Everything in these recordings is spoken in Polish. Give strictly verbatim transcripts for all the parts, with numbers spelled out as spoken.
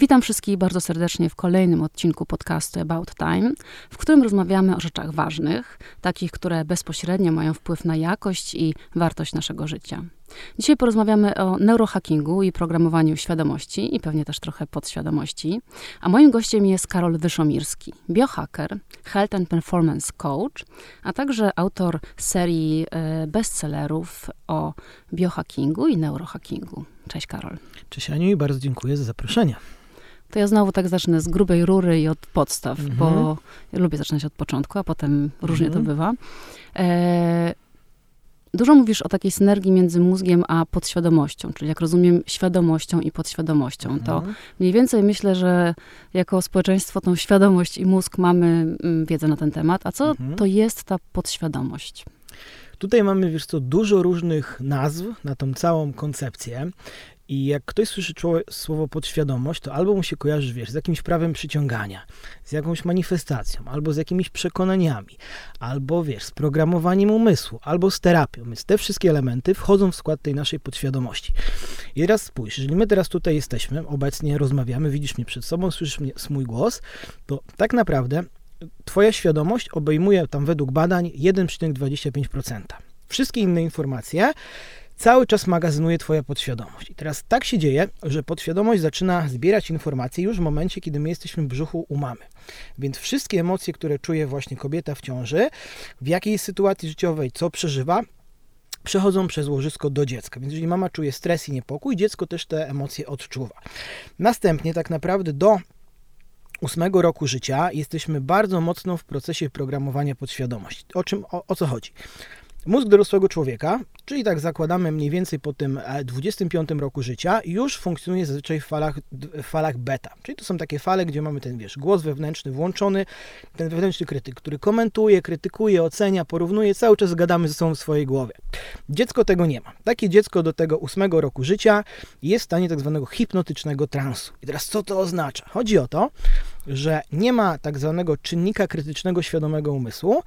Witam wszystkich bardzo serdecznie w kolejnym odcinku podcastu About Time, w którym rozmawiamy o rzeczach ważnych, takich, które bezpośrednio mają wpływ na jakość i wartość naszego życia. Dzisiaj porozmawiamy o neurohackingu i programowaniu świadomości i pewnie też trochę podświadomości. A moim gościem jest Karol Wyszomirski, biohacker, health and performance coach, a także autor serii bestsellerów o biohackingu i neurohackingu. Cześć Karol. Cześć Aniu i bardzo dziękuję za zaproszenie. To ja znowu tak zacznę z grubej rury i od podstaw, mhm. bo lubię zaczynać od początku, a potem różnie mhm. to bywa. E- Dużo mówisz o takiej synergii między mózgiem a podświadomością, czyli jak rozumiem świadomością i podświadomością. Mhm. To mniej więcej myślę, że jako społeczeństwo tą świadomość i mózg mamy wiedzę na ten temat. A co mhm. to jest ta podświadomość? Tutaj mamy, wiesz co, dużo różnych nazw na tą całą koncepcję. I jak ktoś słyszy słowo podświadomość, to albo mu się kojarzy, wiesz, z jakimś prawem przyciągania, z jakąś manifestacją, albo z jakimiś przekonaniami, albo, wiesz, z programowaniem umysłu, albo z terapią. Więc te wszystkie elementy wchodzą w skład tej naszej podświadomości. I teraz spójrz, jeżeli my teraz tutaj jesteśmy, obecnie rozmawiamy, widzisz mnie przed sobą, słyszysz mnie, mój głos, to tak naprawdę twoja świadomość obejmuje tam według badań jeden przecinek dwadzieścia pięć procent. Wszystkie inne informacje cały czas magazynuje twoja podświadomość. I teraz tak się dzieje, że podświadomość zaczyna zbierać informacje już w momencie, kiedy my jesteśmy w brzuchu u mamy. Więc wszystkie emocje, które czuje właśnie kobieta w ciąży, w jakiej sytuacji życiowej, co przeżywa, przechodzą przez łożysko do dziecka. Więc jeżeli mama czuje stres i niepokój, dziecko też te emocje odczuwa. Następnie tak naprawdę do ósmego roku życia jesteśmy bardzo mocno w procesie programowania podświadomości. O czym, o, o co chodzi? Mózg dorosłego człowieka, czyli tak zakładamy mniej więcej po tym dwudziestym piątym roku życia, już funkcjonuje zazwyczaj w falach, w falach beta. Czyli to są takie fale, gdzie mamy ten, wiesz, głos wewnętrzny włączony, ten wewnętrzny krytyk, który komentuje, krytykuje, ocenia, porównuje, cały czas gadamy ze sobą w swojej głowie. Dziecko tego nie ma. Takie dziecko do tego ósmego roku życia jest w stanie tak zwanego hipnotycznego transu. I teraz co to oznacza? Chodzi o to, że nie ma tak zwanego czynnika krytycznego świadomego umysłu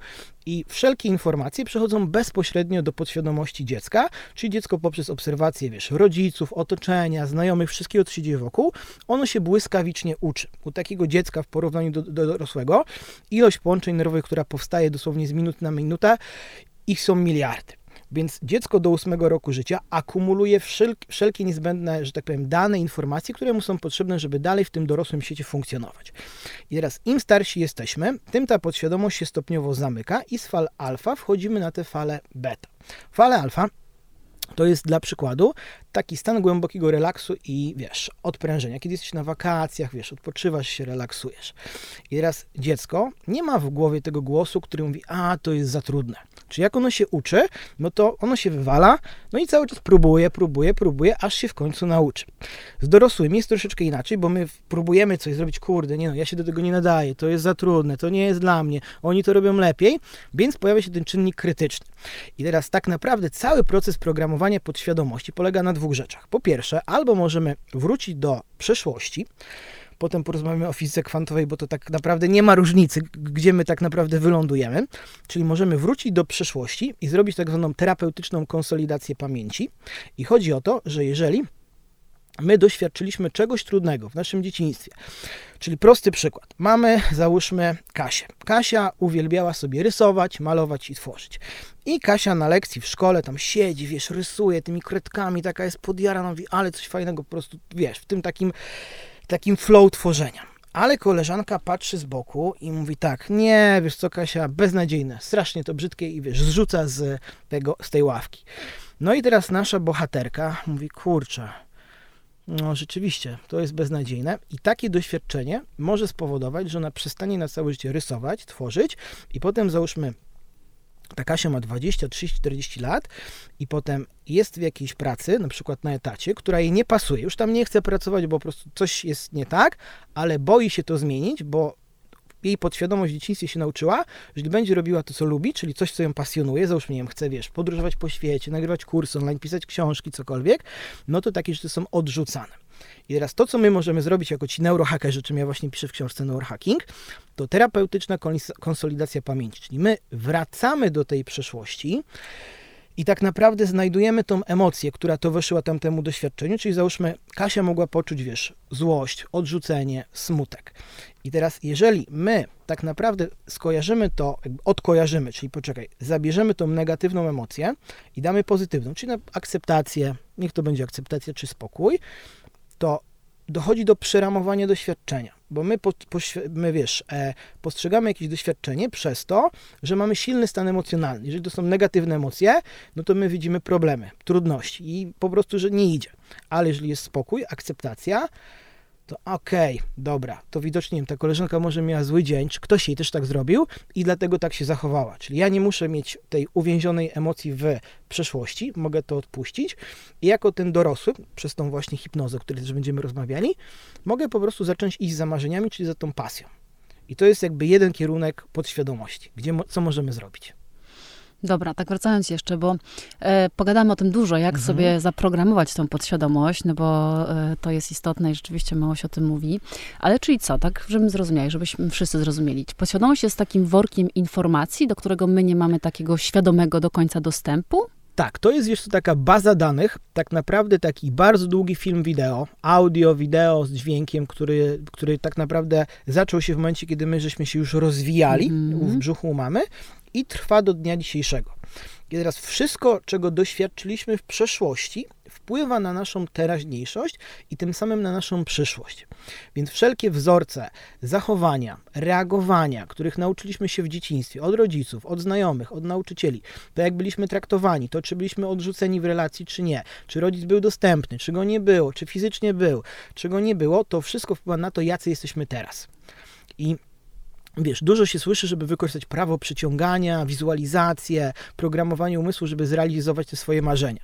i wszelkie informacje przechodzą bezpośrednio do podświadomości dziecka, czyli dziecko poprzez obserwacje, wiesz, rodziców, otoczenia, znajomych, wszystkiego, co się dzieje wokół, ono się błyskawicznie uczy. U takiego dziecka w porównaniu do, do dorosłego ilość połączeń nerwowych, która powstaje dosłownie z minut na minutę, ich są miliardy. Więc dziecko do ósmego roku życia akumuluje wszelkie niezbędne, że tak powiem, dane, informacje, które mu są potrzebne, żeby dalej w tym dorosłym świecie funkcjonować. I teraz im starsi jesteśmy, tym ta podświadomość się stopniowo zamyka i z fal alfa wchodzimy na te fale beta. Fale alfa to jest dla przykładu taki stan głębokiego relaksu i, wiesz, odprężenia. Kiedy jesteś na wakacjach, wiesz, odpoczywasz się, relaksujesz. I teraz dziecko nie ma w głowie tego głosu, który mówi, a to jest za trudne. Czyli jak ono się uczy, no to ono się wywala, no i cały czas próbuje, próbuje, próbuje, aż się w końcu nauczy. Z dorosłymi jest troszeczkę inaczej, bo my próbujemy coś zrobić, kurde, nie no, ja się do tego nie nadaję, to jest za trudne, to nie jest dla mnie, oni to robią lepiej, więc pojawia się ten czynnik krytyczny. I teraz tak naprawdę cały proces programowania podświadomości polega na dwóch rzeczach. Po pierwsze, albo możemy wrócić do przeszłości, potem porozmawiamy o fizyce kwantowej, bo to tak naprawdę nie ma różnicy, gdzie my tak naprawdę wylądujemy. Czyli możemy wrócić do przeszłości i zrobić tak zwaną terapeutyczną konsolidację pamięci. I chodzi o to, że jeżeli my doświadczyliśmy czegoś trudnego w naszym dzieciństwie, czyli prosty przykład. Mamy, załóżmy, Kasię. Kasia uwielbiała sobie rysować, malować i tworzyć. I Kasia na lekcji w szkole tam siedzi, wiesz, rysuje tymi kredkami, taka jest podjarana, mówi, ale coś fajnego po prostu, wiesz, w tym takim takim flow tworzenia. Ale koleżanka patrzy z boku i mówi tak, nie, wiesz co Kasia, beznadziejne, strasznie to brzydkie i wiesz, zrzuca z, tego, z tej ławki. No i teraz nasza bohaterka mówi, kurczę, no rzeczywiście, to jest beznadziejne i takie doświadczenie może spowodować, że ona przestanie na całe życie rysować, tworzyć i potem załóżmy, ta Kasia ma dwadzieścia, trzydzieści, czterdzieści lat i potem jest w jakiejś pracy, na przykład na etacie, która jej nie pasuje. Już tam nie chce pracować, bo po prostu coś jest nie tak, ale boi się to zmienić, bo jej podświadomość w dzieciństwie się nauczyła, że będzie robiła to, co lubi, czyli coś, co ją pasjonuje, załóżmy, nie wiem, chce, wiesz, podróżować po świecie, nagrywać kursy online, pisać książki, cokolwiek, no to takie rzeczy są odrzucane. I teraz to, co my możemy zrobić jako ci neurohakerzy, o czym ja właśnie piszę w książce Neurohacking, to terapeutyczna konsolidacja pamięci. Czyli my wracamy do tej przeszłości I tak naprawdę znajdujemy tą emocję, która towarzyszyła tamtemu doświadczeniu, czyli załóżmy, Kasia mogła poczuć, wiesz, złość, odrzucenie, smutek. I teraz, jeżeli my tak naprawdę skojarzymy to, jakby odkojarzymy, czyli poczekaj, zabierzemy tą negatywną emocję i damy pozytywną, czyli na akceptację, niech to będzie akceptacja czy spokój, to dochodzi do przeramowania doświadczenia, bo my, po, po, my wiesz, e, postrzegamy jakieś doświadczenie przez to, że mamy silny stan emocjonalny. Jeżeli to są negatywne emocje, no to my widzimy problemy, trudności i po prostu, że nie idzie. Ale jeżeli jest spokój, akceptacja, to okej, okay, dobra, to widocznie nie wiem, ta koleżanka może miała zły dzień, czy ktoś jej też tak zrobił i dlatego tak się zachowała. Czyli ja nie muszę mieć tej uwięzionej emocji w przeszłości, mogę to odpuścić i jako ten dorosły, przez tą właśnie hipnozę, o której też będziemy rozmawiali, mogę po prostu zacząć iść za marzeniami, czyli za tą pasją. I to jest jakby jeden kierunek podświadomości, gdzie mo- co możemy zrobić. Dobra, tak wracając jeszcze, bo e, pogadamy o tym dużo, jak mhm. sobie zaprogramować tą podświadomość, no bo e, to jest istotne i rzeczywiście mało się o tym mówi. Ale czyli co, tak żebym zrozumiała, żebyśmy wszyscy zrozumieli. Podświadomość jest takim workiem informacji, do którego my nie mamy takiego świadomego do końca dostępu? Tak, to jest jeszcze taka baza danych, tak naprawdę taki bardzo długi film wideo, audio, wideo z dźwiękiem, który, który tak naprawdę zaczął się w momencie, kiedy my żeśmy się już rozwijali, mhm. w brzuchu mamy. I trwa do dnia dzisiejszego. I teraz wszystko, czego doświadczyliśmy w przeszłości, wpływa na naszą teraźniejszość i tym samym na naszą przyszłość. Więc wszelkie wzorce, zachowania, reagowania, których nauczyliśmy się w dzieciństwie, od rodziców, od znajomych, od nauczycieli, to jak byliśmy traktowani, to czy byliśmy odrzuceni w relacji, czy nie, czy rodzic był dostępny, czy go nie było, czy fizycznie był, czy go nie było, to wszystko wpływa na to, jacy jesteśmy teraz. I wiesz, dużo się słyszy, żeby wykorzystać prawo przyciągania, wizualizację, programowanie umysłu, żeby zrealizować te swoje marzenia.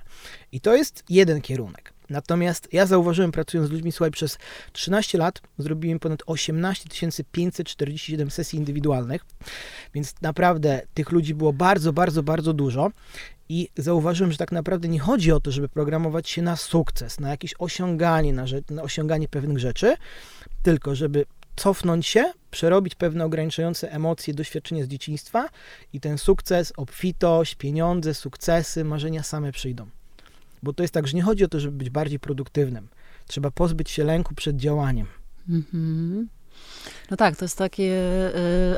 I to jest jeden kierunek. Natomiast ja zauważyłem, pracując z ludźmi, słuchaj, przez trzynaście lat zrobiłem ponad osiemnaście tysięcy pięćset czterdzieści siedem sesji indywidualnych, więc naprawdę tych ludzi było bardzo, bardzo, bardzo dużo. I zauważyłem, że tak naprawdę nie chodzi o to, żeby programować się na sukces, na jakieś osiąganie, na, rzecz, na osiąganie pewnych rzeczy, tylko żeby cofnąć się, przerobić pewne ograniczające emocje, doświadczenie z dzieciństwa i ten sukces, obfitość, pieniądze, sukcesy, marzenia same przyjdą. Bo to jest tak, że nie chodzi o to, żeby być bardziej produktywnym. Trzeba pozbyć się lęku przed działaniem. Mm-hmm. No tak, to jest takie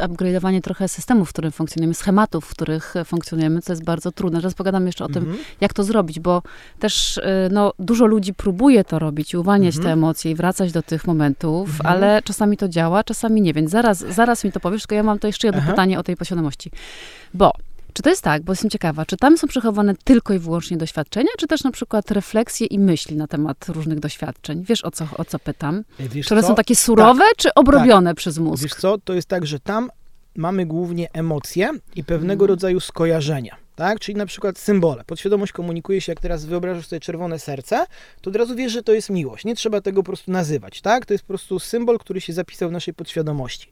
upgrade'owanie trochę systemów, w którym funkcjonujemy, schematów, w których funkcjonujemy, co jest bardzo trudne. Teraz pogadam jeszcze o mm-hmm. tym, jak to zrobić, bo też no, dużo ludzi próbuje to robić, uwalniać mm-hmm. te emocje i wracać do tych momentów, mm-hmm. ale czasami to działa, czasami nie, więc zaraz, zaraz mi to powiesz, tylko ja mam to jeszcze jedno Aha. pytanie o tej podświadomości. Bo czy to jest tak, bo jestem ciekawa, czy tam są przechowane tylko i wyłącznie doświadczenia, czy też na przykład refleksje i myśli na temat różnych doświadczeń? Wiesz, o co, o co pytam? Wiesz, czy one co? Są takie surowe, tak, czy obrobione tak. przez mózg? Wiesz co, to jest tak, że tam mamy głównie emocje i pewnego hmm. rodzaju skojarzenia. Tak? Czyli na przykład symbole. Podświadomość komunikuje się, jak teraz wyobrażasz sobie czerwone serce, to od razu wiesz, że to jest miłość. Nie trzeba tego po prostu nazywać. Tak? To jest po prostu symbol, który się zapisał w naszej podświadomości.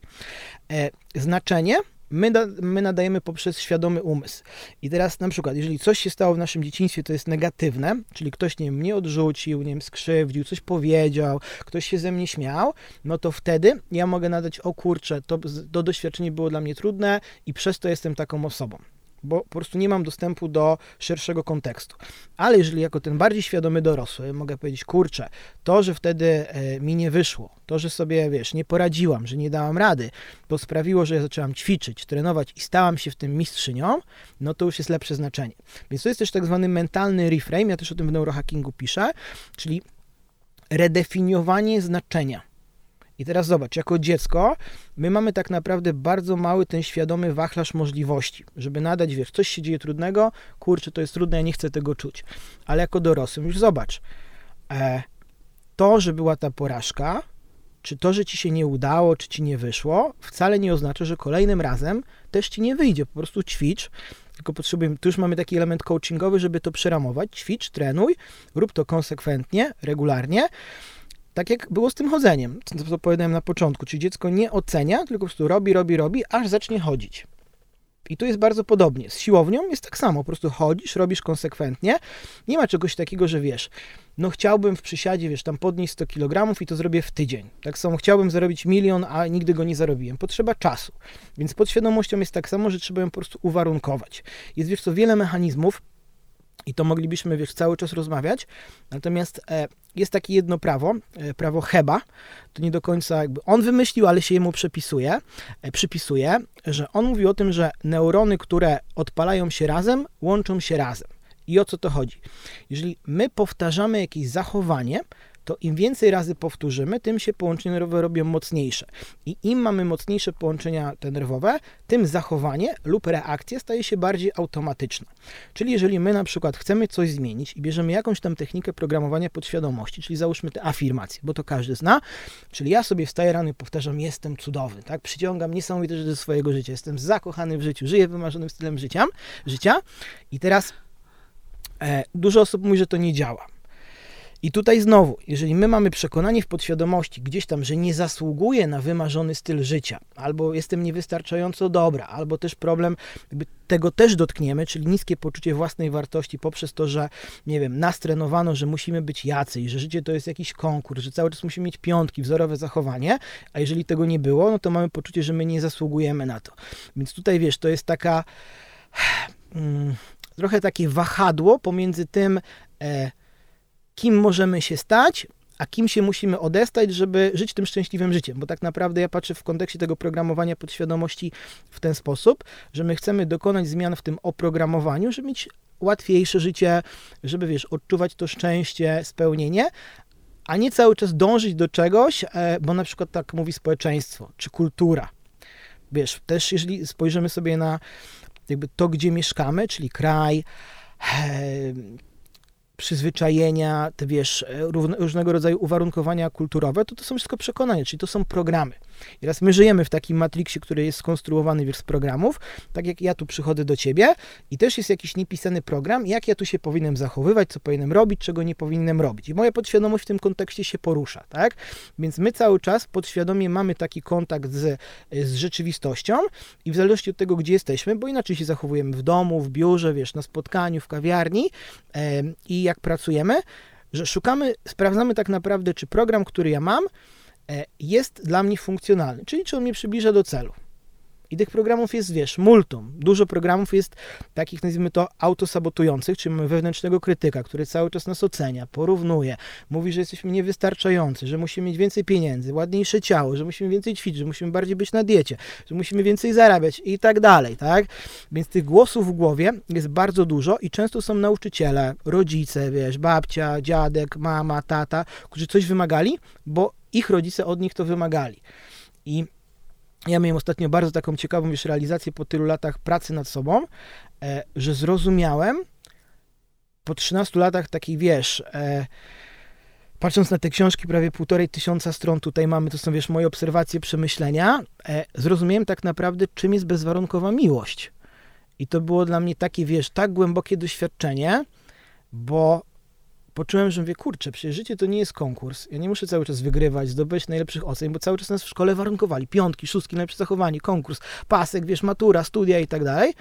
E, znaczenie My, da, my nadajemy poprzez świadomy umysł. I teraz na przykład, jeżeli coś się stało w naszym dzieciństwie, to jest negatywne, czyli ktoś, nie wiem, mnie odrzucił, nie wiem, skrzywdził, coś powiedział, ktoś się ze mnie śmiał, no to wtedy ja mogę nadać, o kurczę, to, to doświadczenie było dla mnie trudne i przez to jestem taką osobą. Bo po prostu nie mam dostępu do szerszego kontekstu. Ale jeżeli jako ten bardziej świadomy dorosły mogę powiedzieć, kurczę, to, że wtedy mi nie wyszło, to, że sobie, wiesz, nie poradziłam, że nie dałam rady, to sprawiło, że ja zaczęłam ćwiczyć, trenować i stałam się w tym mistrzynią, no to już jest lepsze znaczenie. Więc to jest też tak zwany mentalny reframe, ja też o tym w neurohackingu piszę, czyli redefiniowanie znaczenia. I teraz zobacz, jako dziecko my mamy tak naprawdę bardzo mały ten świadomy wachlarz możliwości, żeby nadać, wiesz, coś się dzieje trudnego, kurczę, to jest trudne, ja nie chcę tego czuć. Ale jako dorosły już zobacz, e, to, że była ta porażka, czy to, że ci się nie udało, czy ci nie wyszło, wcale nie oznacza, że kolejnym razem też ci nie wyjdzie, po prostu ćwicz. Tylko potrzebujemy, tu już mamy taki element coachingowy, żeby to przeramować, ćwicz, trenuj, rób to konsekwentnie, regularnie. Tak jak było z tym chodzeniem, co powiedziałem na początku, czyli dziecko nie ocenia, tylko po prostu robi, robi, robi, aż zacznie chodzić. I tu jest bardzo podobnie. Z siłownią jest tak samo, po prostu chodzisz, robisz konsekwentnie. Nie ma czegoś takiego, że wiesz, no chciałbym w przysiadzie, wiesz, tam podnieść sto kilogramów i to zrobię w tydzień. Tak samo chciałbym zarobić milion, a nigdy go nie zarobiłem. Potrzeba czasu. Więc podświadomością jest tak samo, że trzeba ją po prostu uwarunkować. Jest, wiesz co, wiele mechanizmów, I to moglibyśmy, wiesz, cały czas rozmawiać. Natomiast e, jest takie jedno prawo, e, prawo Heba. To nie do końca jakby on wymyślił, ale się jemu przepisuje, e, przypisuje, że on mówi o tym, że neurony, które odpalają się razem, łączą się razem. I o co to chodzi? Jeżeli my powtarzamy jakieś zachowanie, to im więcej razy powtórzymy, tym się połączenia nerwowe robią mocniejsze. I im mamy mocniejsze połączenia te nerwowe, tym zachowanie lub reakcja staje się bardziej automatyczna. Czyli jeżeli my na przykład chcemy coś zmienić i bierzemy jakąś tam technikę programowania podświadomości, czyli załóżmy te afirmacje, bo to każdy zna, czyli ja sobie wstaję rano i powtarzam, jestem cudowny, tak? Przyciągam niesamowite rzeczy do swojego życia, jestem zakochany w życiu, żyję wymarzonym stylem życia, życia. I teraz e, dużo osób mówi, że to nie działa. I tutaj znowu, jeżeli my mamy przekonanie w podświadomości gdzieś tam, że nie zasługuję na wymarzony styl życia, albo jestem niewystarczająco dobra, albo też problem, jakby tego też dotkniemy, czyli niskie poczucie własnej wartości poprzez to, że, nie wiem, nas trenowano, że musimy być jacyś, że życie to jest jakiś konkurs, że cały czas musimy mieć piątki, wzorowe zachowanie, a jeżeli tego nie było, no to mamy poczucie, że my nie zasługujemy na to. Więc tutaj, wiesz, to jest taka hmm, trochę takie wahadło pomiędzy tym, e, kim możemy się stać, a kim się musimy odestać, żeby żyć tym szczęśliwym życiem. Bo tak naprawdę ja patrzę w kontekście tego programowania podświadomości w ten sposób, że my chcemy dokonać zmian w tym oprogramowaniu, żeby mieć łatwiejsze życie, żeby, wiesz, odczuwać to szczęście, spełnienie, a nie cały czas dążyć do czegoś, bo na przykład tak mówi społeczeństwo, czy kultura. Wiesz, też jeżeli spojrzymy sobie na jakby to, gdzie mieszkamy, czyli kraj, he, przyzwyczajenia, te, wiesz, różnego rodzaju uwarunkowania kulturowe, to to są wszystko przekonania, czyli to są programy. I teraz my żyjemy w takim matriksie, który jest skonstruowany, wiesz, z programów, tak jak ja tu przychodzę do ciebie i też jest jakiś niepisany program, jak ja tu się powinienem zachowywać, co powinienem robić, czego nie powinienem robić. I moja podświadomość w tym kontekście się porusza, tak? Więc my cały czas podświadomie mamy taki kontakt z, z rzeczywistością i w zależności od tego, gdzie jesteśmy, bo inaczej się zachowujemy w domu, w biurze, wiesz, na spotkaniu, w kawiarni yy, i jak pracujemy, że szukamy, sprawdzamy tak naprawdę, czy program, który ja mam, jest dla mnie funkcjonalny, czyli czy on mnie przybliża do celu. I tych programów jest, wiesz, multum. Dużo programów jest takich, nazwijmy to, autosabotujących, czyli mamy wewnętrznego krytyka, który cały czas nas ocenia, porównuje, mówi, że jesteśmy niewystarczający, że musimy mieć więcej pieniędzy, ładniejsze ciało, że musimy więcej ćwiczyć, że musimy bardziej być na diecie, że musimy więcej zarabiać i tak dalej, tak? Więc tych głosów w głowie jest bardzo dużo i często są nauczyciele, rodzice, wiesz, babcia, dziadek, mama, tata, którzy coś wymagali, bo ich rodzice od nich to wymagali. I ja miałem ostatnio bardzo taką ciekawą, wiesz, realizację po tylu latach pracy nad sobą, e, że zrozumiałem po trzynastu latach takiej, wiesz, e, patrząc na te książki, prawie półtorej tysiąca stron tutaj mamy, to są, wiesz, moje obserwacje, przemyślenia, e, zrozumiałem tak naprawdę, czym jest bezwarunkowa miłość. I to było dla mnie takie, wiesz, tak głębokie doświadczenie, bo poczułem, że mówię, kurczę, przecież życie to nie jest konkurs. Ja nie muszę cały czas wygrywać, zdobyć najlepszych ocen, bo cały czas nas w szkole warunkowali. Piątki, szóstki, najlepsze zachowanie, konkurs, pasek, wiesz, matura, studia i tak dalej.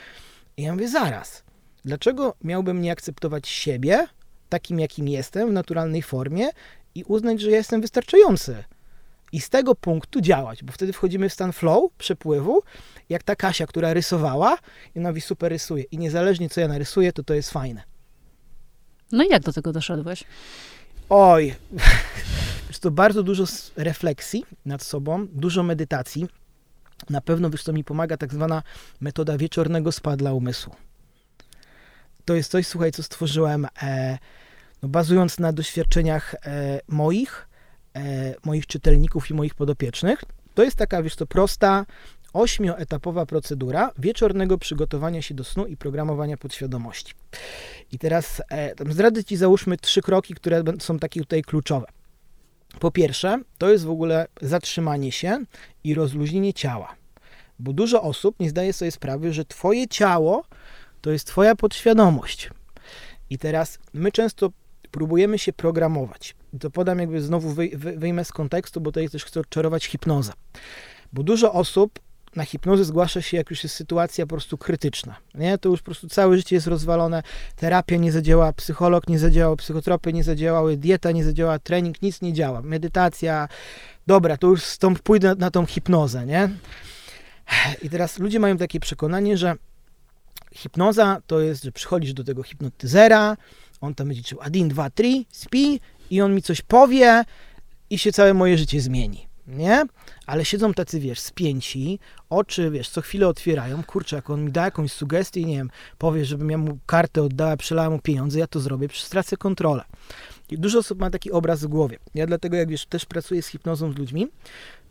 I ja mówię, zaraz, dlaczego miałbym nie akceptować siebie, takim jakim jestem, w naturalnej formie i uznać, że ja jestem wystarczający? I z tego punktu działać, bo wtedy wchodzimy w stan flow, przepływu, jak ta Kasia, która rysowała, i ona mówi, super rysuje. I niezależnie co ja narysuję, to to jest fajne. No i jak do tego doszedłeś? Oj, to bardzo dużo refleksji nad sobą, dużo medytacji. Na pewno, wiesz, co mi pomaga, tak zwana metoda wieczornego spa dla umysłu. To jest coś, słuchaj, co stworzyłem, e, no, bazując na doświadczeniach e, moich, e, moich czytelników i moich podopiecznych. To jest taka, wiesz, to prosta, ośmioetapowa procedura wieczornego przygotowania się do snu i programowania podświadomości. I teraz e, tam zdradzę ci, załóżmy, trzy kroki, które są takie tutaj kluczowe. Po pierwsze, to jest w ogóle zatrzymanie się i rozluźnienie ciała. Bo dużo osób nie zdaje sobie sprawy, że twoje ciało to jest twoja podświadomość. I teraz my często próbujemy się programować. I to podam, jakby znowu wyj- wyjmę z kontekstu, bo tutaj też chcę odczarować hipnozę. Bo dużo osób na hipnozę zgłasza się, jak już jest sytuacja po prostu krytyczna. Nie? To już po prostu całe życie jest rozwalone, terapia nie zadziałała, psycholog nie zadziałał, psychotropy nie zadziałały, dieta nie zadziałała, trening, nic nie działa, medytacja, dobra, to już stąd pójdę na, na tą hipnozę, nie? I teraz ludzie mają takie przekonanie, że hipnoza to jest, że przychodzisz do tego hipnotyzera, on tam będzie liczył jeden, dwa, trzy, śpi i on mi coś powie i się całe moje życie zmieni, nie? Ale siedzą tacy, wiesz, spięci, oczy, wiesz, co chwilę otwierają, kurczę, jak on mi da jakąś sugestię, nie wiem, powie, żebym ja mu kartę oddała, przelała mu pieniądze, ja to zrobię, stracę kontrolę. I dużo osób ma taki obraz w głowie. Ja dlatego, jak wiesz, też pracuję z hipnozą z ludźmi,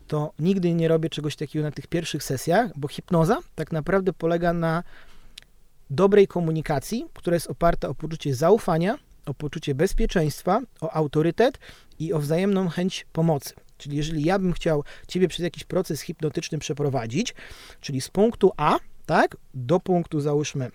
to nigdy nie robię czegoś takiego na tych pierwszych sesjach, bo hipnoza tak naprawdę polega na dobrej komunikacji, która jest oparta o poczucie zaufania, o poczucie bezpieczeństwa, o autorytet i o wzajemną chęć pomocy. Czyli jeżeli ja bym chciał Ciebie przez jakiś proces hipnotyczny przeprowadzić, czyli z punktu A, tak, do punktu, załóżmy,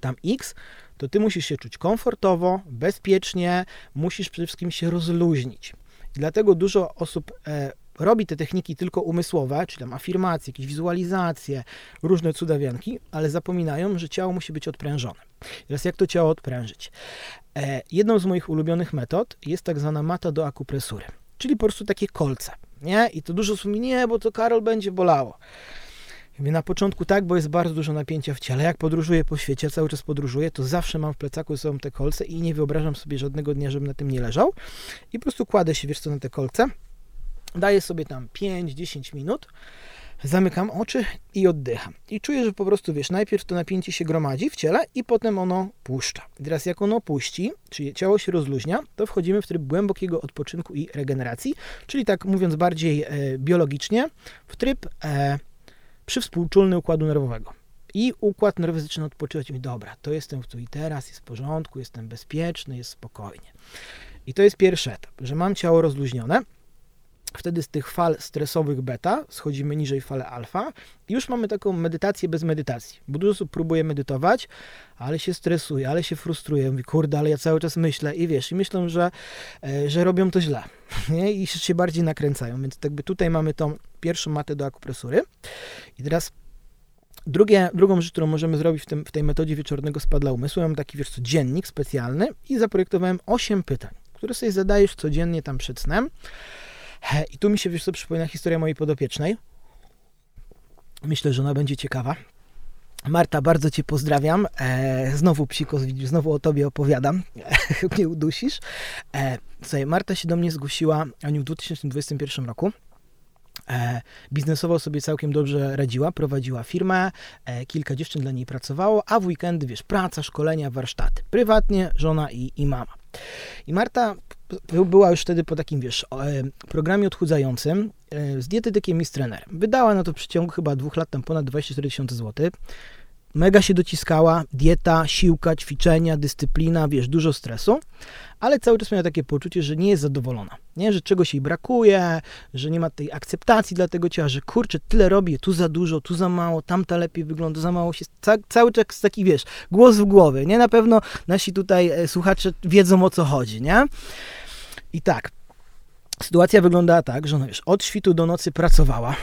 tam X, to Ty musisz się czuć komfortowo, bezpiecznie, musisz przede wszystkim się rozluźnić. I dlatego dużo osób e, robi te techniki tylko umysłowe, czyli tam afirmacje, jakieś wizualizacje, różne cudawianki, ale zapominają, że ciało musi być odprężone. Teraz jak to ciało odprężyć? E, jedną z moich ulubionych metod jest tak zwana mata do akupresury, czyli po prostu takie kolce, nie? I to dużo osób mówi, nie, bo to Karol będzie bolało. Na początku tak, bo jest bardzo dużo napięcia w ciele. Jak podróżuję po świecie, cały czas podróżuję, to zawsze mam w plecaku ze sobą te kolce i nie wyobrażam sobie żadnego dnia, żebym na tym nie leżał. I po prostu kładę się, wiesz co, na te kolce. Daję sobie tam pięć do dziesięciu minut, zamykam oczy i oddycham. I czuję, że po prostu, wiesz, najpierw to napięcie się gromadzi w ciele i potem ono puszcza. I teraz jak ono puści, czyli ciało się rozluźnia, to wchodzimy w tryb głębokiego odpoczynku i regeneracji, czyli tak mówiąc bardziej e, biologicznie, w tryb e, przywspółczulny układu nerwowego. I układ nerwowy zaczyna odpoczywać i mówi, dobra, to jestem tu i teraz, jest w porządku, jestem bezpieczny, jest spokojnie. I to jest pierwszy etap, że mam ciało rozluźnione. Wtedy z tych fal stresowych beta schodzimy niżej w falę alfa i już mamy taką medytację bez medytacji, bo dużo osób próbuje medytować, ale się stresuje, ale się frustruje, mówi, kurde, ale ja cały czas myślę i wiesz, i myślą, że, że robią to źle, nie? I się bardziej nakręcają, więc jakby tutaj mamy tą pierwszą matę do akupresury. I teraz Drugie, drugą rzecz, którą możemy zrobić w, tym, w tej metodzie wieczornego spa dla umysłu, mam taki, wiesz co, dziennik specjalny i zaprojektowałem osiem pytań, które sobie zadajesz codziennie tam przed snem. I tu mi się, wiesz co, przypomina historia mojej podopiecznej. Myślę, że ona będzie ciekawa. Marta, bardzo Cię pozdrawiam. E, znowu psikos, widzisz, znowu o Tobie opowiadam. Nie udusisz. E, słuchaj, Marta się do mnie zgłosiła, Aniu, w dwa tysiące dwudziestym pierwszym roku. E, biznesowo sobie całkiem dobrze radziła, prowadziła firmę, e, kilka dziewczyn dla niej pracowało, a w weekendy, wiesz, praca, szkolenia, warsztaty. Prywatnie żona i, i mama. I Marta była już wtedy po takim, wiesz, programie odchudzającym z dietetykiem i z trenerem. Wydała na to w przeciągu chyba dwóch lat tam ponad dwadzieścia cztery tysiące złotych. Mega się dociskała, dieta, siłka, ćwiczenia, dyscyplina, wiesz, dużo stresu, ale cały czas miała takie poczucie, że nie jest zadowolona, nie? Że czegoś jej brakuje, że nie ma tej akceptacji dla tego ciała, że kurczę, tyle robię, tu za dużo, tu za mało, tamta lepiej wygląda, za mało się, ca- cały czas taki, wiesz, głos w głowie, nie? Na pewno nasi tutaj e, słuchacze wiedzą, o co chodzi, nie? I tak. Sytuacja wyglądała tak, że ona, wiesz, od świtu do nocy pracowała,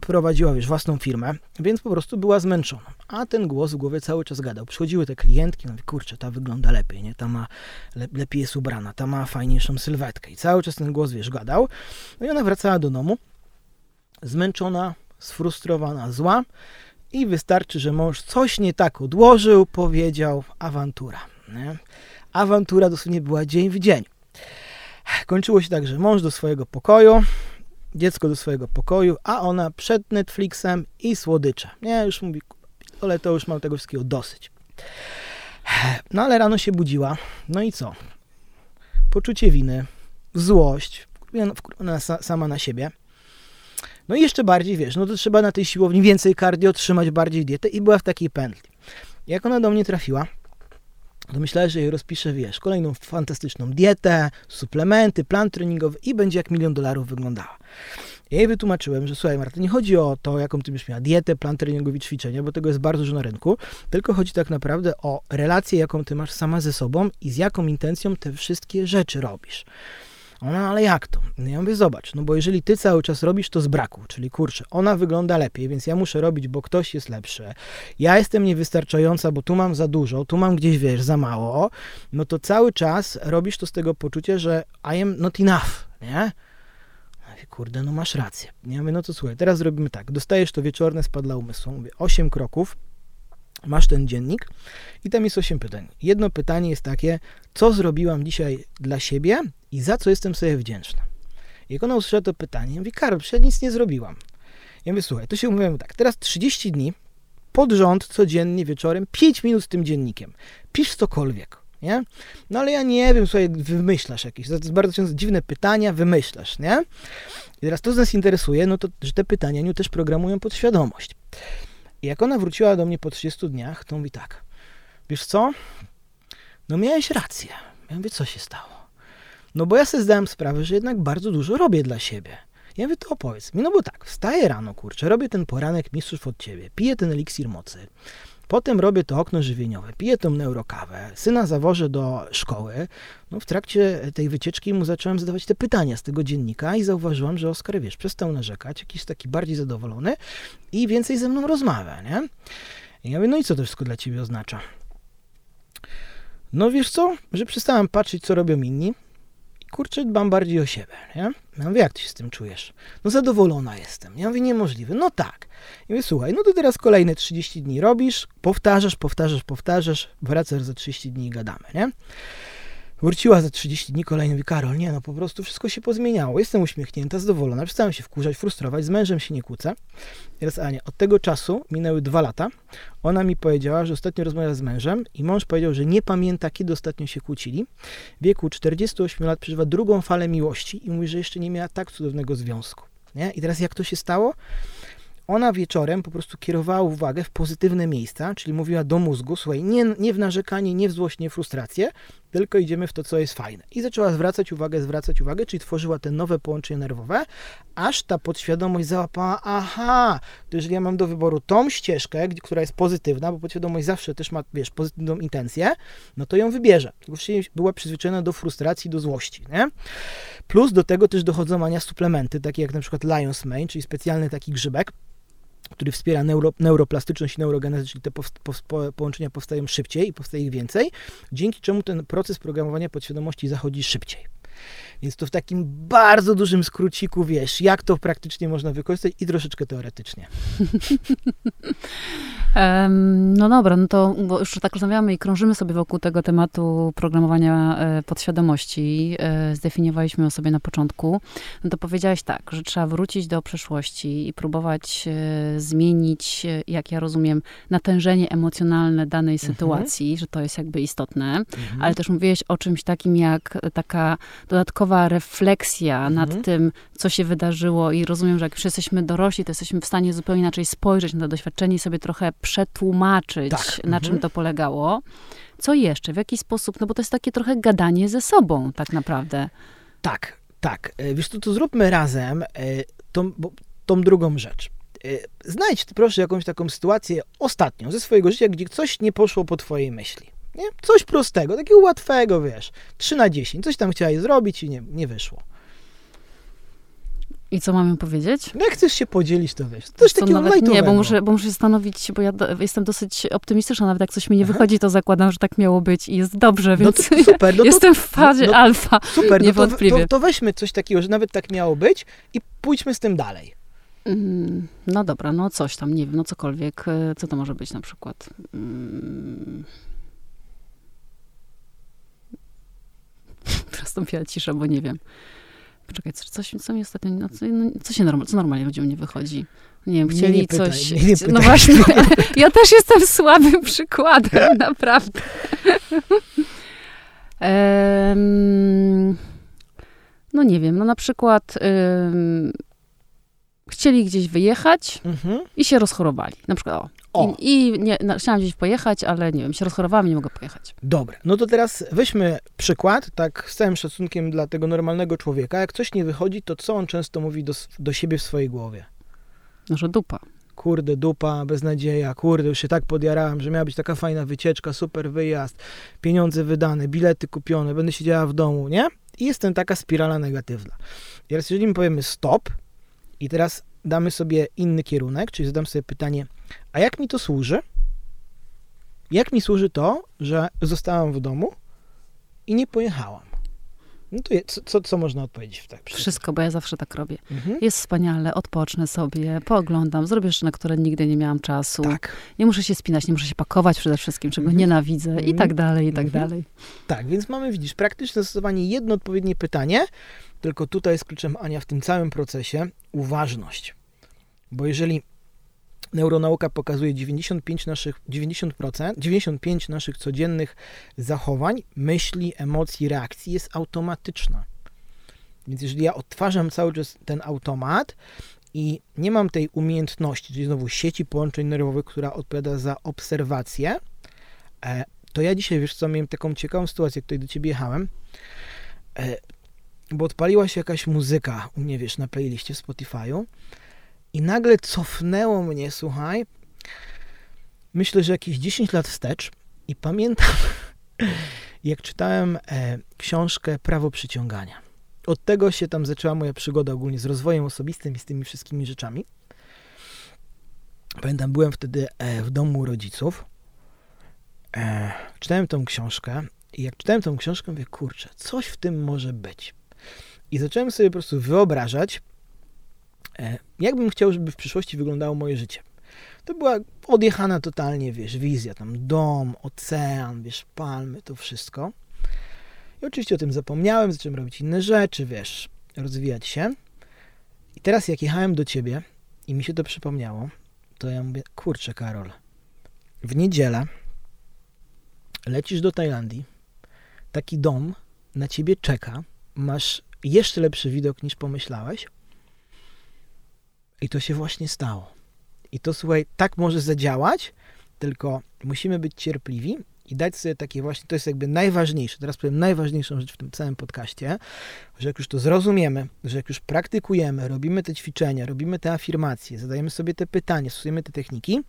prowadziła, wiesz, własną firmę, więc po prostu była zmęczona. A ten głos w głowie cały czas gadał. Przychodziły te klientki, mówi, kurczę, ta wygląda lepiej, nie? Ta ma, le, lepiej jest ubrana, ta ma fajniejszą sylwetkę. I cały czas ten głos, wiesz, gadał. No i ona wracała do domu, zmęczona, sfrustrowana, zła i wystarczy, że mąż coś nie tak odłożył, powiedział, awantura, nie? Awantura dosłownie była dzień w dzień. Kończyło się tak, że mąż do swojego pokoju, dziecko do swojego pokoju, a ona przed Netflixem i słodycze. Nie, już mówi, ale to już mam tego wszystkiego dosyć. No ale rano się budziła, no i co? Poczucie winy, złość, wkurwiona sama na siebie. No i jeszcze bardziej, wiesz, no to trzeba na tej siłowni więcej cardio, trzymać bardziej dietę i była w takiej pętli. Jak ona do mnie trafiła, to myślałem, że jej rozpiszę, wiesz, kolejną fantastyczną dietę, suplementy, plan treningowy i będzie jak milion dolarów wyglądała. Ja jej wytłumaczyłem, że słuchaj Marta, nie chodzi o to, jaką ty byś miała dietę, plan treningowy i ćwiczenia, bo tego jest bardzo dużo na rynku, tylko chodzi tak naprawdę o relację, jaką ty masz sama ze sobą i z jaką intencją te wszystkie rzeczy robisz. Ona, ale jak to? Ja mówię, zobacz, no bo jeżeli ty cały czas robisz to z braku, czyli kurczę, ona wygląda lepiej, więc ja muszę robić, bo ktoś jest lepszy, ja jestem niewystarczająca, bo tu mam za dużo, tu mam gdzieś, wiesz, za mało, no to cały czas robisz to z tego poczucia, że I am not enough, nie? Ja mówię, kurde, no masz rację. Ja mówię, no to słuchaj, teraz robimy tak, dostajesz to wieczorne spa dla umysłu, mówię, osiem kroków, masz ten dziennik i tam jest osiem pytań. Jedno pytanie jest takie, co zrobiłam dzisiaj dla siebie i za co jestem sobie wdzięczna. Jak ona usłyszała to pytanie, mówi, Karol, przecież nic nie zrobiłam. Ja mówię, słuchaj, to się umówiłem tak, teraz trzydzieści dni pod rząd, codziennie, wieczorem, pięć minut z tym dziennikiem. Pisz cokolwiek, nie? No ale ja nie wiem, słuchaj, wymyślasz jakieś, to jest bardzo często dziwne pytania, wymyślasz, nie? I teraz to, co nas interesuje, no to, że te pytania nią też programują podświadomość. I jak ona wróciła do mnie po trzydziestu dniach, to mówi tak, wiesz co, no miałeś rację. Ja mówię, co się stało? No bo ja sobie zdałem sprawę, że jednak bardzo dużo robię dla siebie. Ja mówię, to opowiedz mi, no bo tak, wstaję rano, kurczę, robię ten poranek mistrzów od ciebie, piję ten eliksir mocy, potem robię to okno żywieniowe, piję tą neurokawę, syna zawożę do szkoły. No w trakcie tej wycieczki mu zacząłem zadawać te pytania z tego dziennika i zauważyłam, że Oskar, wiesz, przestał narzekać, jakiś taki bardziej zadowolony i więcej ze mną rozmawia, nie? I ja mówię, no i co to wszystko dla ciebie oznacza? No wiesz co, że przestałem patrzeć, co robią inni, kurczę, dbam bardziej o siebie, nie? Ja mówię, jak ty się z tym czujesz? No zadowolona jestem. Ja mówię, niemożliwe. No tak. Ja mówię, słuchaj, no to teraz kolejne trzydzieści dni robisz, powtarzasz, powtarzasz, powtarzasz, wracasz za trzydzieści dni i gadamy, nie? Wróciła za trzydzieści dni kolejny, mówi, Karol, nie, no po prostu wszystko się pozmieniało. Jestem uśmiechnięta, zadowolona, przestałem się wkurzać, frustrować, z mężem się nie kłócę. Teraz Ania, od tego czasu minęły dwa lata. Ona mi powiedziała, że ostatnio rozmawiała z mężem i mąż powiedział, że nie pamięta, kiedy ostatnio się kłócili. W wieku czterdziestu ośmiu lat przeżywa drugą falę miłości i mówi, że jeszcze nie miała tak cudownego związku. Nie? I teraz jak to się stało? Ona wieczorem po prostu kierowała uwagę w pozytywne miejsca, czyli mówiła do mózgu, słuchaj, nie, nie w narzekanie, nie w złość, nie w frustrację, tylko idziemy w to, co jest fajne. I zaczęła zwracać uwagę, zwracać uwagę, czyli tworzyła te nowe połączenia nerwowe, aż ta podświadomość załapała, aha, to jeżeli ja mam do wyboru tą ścieżkę, która jest pozytywna, bo podświadomość zawsze też ma, wiesz, pozytywną intencję, no to ją wybierze. Była przyzwyczajona do frustracji, do złości, nie? Plus do tego też dochodzą Ania suplementy, takie jak na przykład Lion's Mane, czyli specjalny taki grzybek, który wspiera neuro, neuroplastyczność i neurogenezę, czyli te po, po, po, połączenia powstają szybciej i powstaje ich więcej, dzięki czemu ten proces programowania podświadomości zachodzi szybciej. Więc to w takim bardzo dużym skróciku, wiesz, jak to praktycznie można wykorzystać i troszeczkę teoretycznie. No dobra, no to bo już tak rozmawiamy i krążymy sobie wokół tego tematu programowania podświadomości. Zdefiniowaliśmy o sobie na początku. No to powiedziałaś tak, że trzeba wrócić do przeszłości i próbować zmienić, jak ja rozumiem, natężenie emocjonalne danej mhm. sytuacji, że to jest jakby istotne. Mhm. Ale też mówiłeś o czymś takim jak taka dodatkowa refleksja mhm. nad tym, co się wydarzyło i rozumiem, że jak już jesteśmy dorośli, to jesteśmy w stanie zupełnie inaczej spojrzeć na to doświadczenie i sobie trochę przetłumaczyć, tak. na mhm. czym to polegało. Co jeszcze? W jaki sposób? No bo to jest takie trochę gadanie ze sobą tak naprawdę. Tak, tak. Wiesz, to, to zróbmy razem tą, bo, tą drugą rzecz. Znajdź, proszę, jakąś taką sytuację ostatnią ze swojego życia, gdzie coś nie poszło po twojej myśli. Nie? Coś prostego, takiego łatwego, wiesz. trzy na dziesięć. Coś tam chciałaś zrobić i nie, nie wyszło. I co mam powiedzieć? No jak chcesz się podzielić, to wiesz. Coś co, takiego nawet nie, bo muszę, bo muszę się stanowić, bo ja do, jestem dosyć optymistyczna. Nawet jak coś mi nie Aha. wychodzi, to zakładam, że tak miało być i jest dobrze, więc no to, super, no to, jestem w fazie no, no, alfa, super, niewątpliwie. No to, to, to weźmy coś takiego, że nawet tak miało być i pójdźmy z tym dalej. Mm, no dobra, no coś tam, nie wiem, no cokolwiek. Co to może być na przykład? Mm. Nastąpiła cisza, bo nie wiem. Poczekaj, co, coś, co mi ostatnio... No, co, no, co się norm, co normalnie ludziom nie wychodzi? Nie wiem, chcieli nie, nie pytaj, coś... Nie, nie chci, no właśnie, ja też jestem słabym przykładem, naprawdę. um, no nie wiem, no na przykład... Um, chcieli gdzieś wyjechać mhm. i się rozchorowali. Na przykład, o. O. I, i nie, no, chciałam gdzieś pojechać, ale nie wiem, się rozchorowałam i nie mogę pojechać. Dobra, no to teraz weźmy przykład, tak z całym szacunkiem dla tego normalnego człowieka. Jak coś nie wychodzi, to co on często mówi do, do siebie w swojej głowie? No, że dupa. Kurde, dupa, beznadzieja, kurde, już się tak podjarałem, że miała być taka fajna wycieczka, super wyjazd, pieniądze wydane, bilety kupione, będę siedziała w domu, nie? I jest ten taka spirala negatywna. I teraz jeżeli mi powiemy stop i teraz damy sobie inny kierunek, czyli zadam sobie pytanie, a jak mi to służy? Jak mi służy to, że zostałam w domu i nie pojechałam? No to je, co, co, co można odpowiedzieć w tak przypadku? Wszystko, bo ja zawsze tak robię. Mhm. Jest wspaniale, odpocznę sobie, pooglądam, zrobię rzeczy, na które nigdy nie miałam czasu. Tak. Nie muszę się spinać, nie muszę się pakować przede wszystkim, czego mhm. nienawidzę i tak dalej, i tak mhm. dalej. Tak, więc mamy, widzisz, praktyczne zastosowanie, jedno odpowiednie pytanie, tylko tutaj jest kluczem, Ania, w tym całym procesie uważność. Bo jeżeli neuronauka pokazuje dziewięćdziesiąt pięć, naszych, dziewięćdziesiąt procent, dziewięćdziesiąt pięć naszych codziennych zachowań, myśli, emocji, reakcji jest automatyczna. Więc jeżeli ja odtwarzam cały czas ten automat i nie mam tej umiejętności, czyli znowu sieci połączeń nerwowych, która odpowiada za obserwację, to ja dzisiaj, wiesz co, miałem taką ciekawą sytuację, tutaj do ciebie jechałem, bo odpaliła się jakaś muzyka u mnie, wiesz, na playliście w Spotify'u. I nagle cofnęło mnie, słuchaj, myślę, że jakieś dziesięć lat wstecz i pamiętam, jak czytałem e, książkę Prawo przyciągania. Od tego się tam zaczęła moja przygoda ogólnie z rozwojem osobistym i z tymi wszystkimi rzeczami. Pamiętam, byłem wtedy e, w domu rodziców, e, czytałem tą książkę i jak czytałem tą książkę, mówię, kurczę, coś w tym może być. I zacząłem sobie po prostu wyobrażać, jakbym chciał, żeby w przyszłości wyglądało moje życie. To była odjechana totalnie, wiesz, wizja, tam dom, ocean, wiesz, palmy, to wszystko. I oczywiście o tym zapomniałem, zacząłem robić inne rzeczy, wiesz, rozwijać się. I teraz jak jechałem do ciebie i mi się to przypomniało, to ja mówię, kurczę, Karol, w niedzielę lecisz do Tajlandii, taki dom na ciebie czeka, masz jeszcze lepszy widok niż pomyślałeś, i to się właśnie stało. I to, słuchaj, tak może zadziałać, tylko musimy być cierpliwi i dać sobie takie właśnie, to jest jakby najważniejsze, teraz powiem najważniejszą rzecz w tym całym podcaście, że jak już to zrozumiemy, że jak już praktykujemy, robimy te ćwiczenia, robimy te afirmacje, zadajemy sobie te pytania, stosujemy te techniki,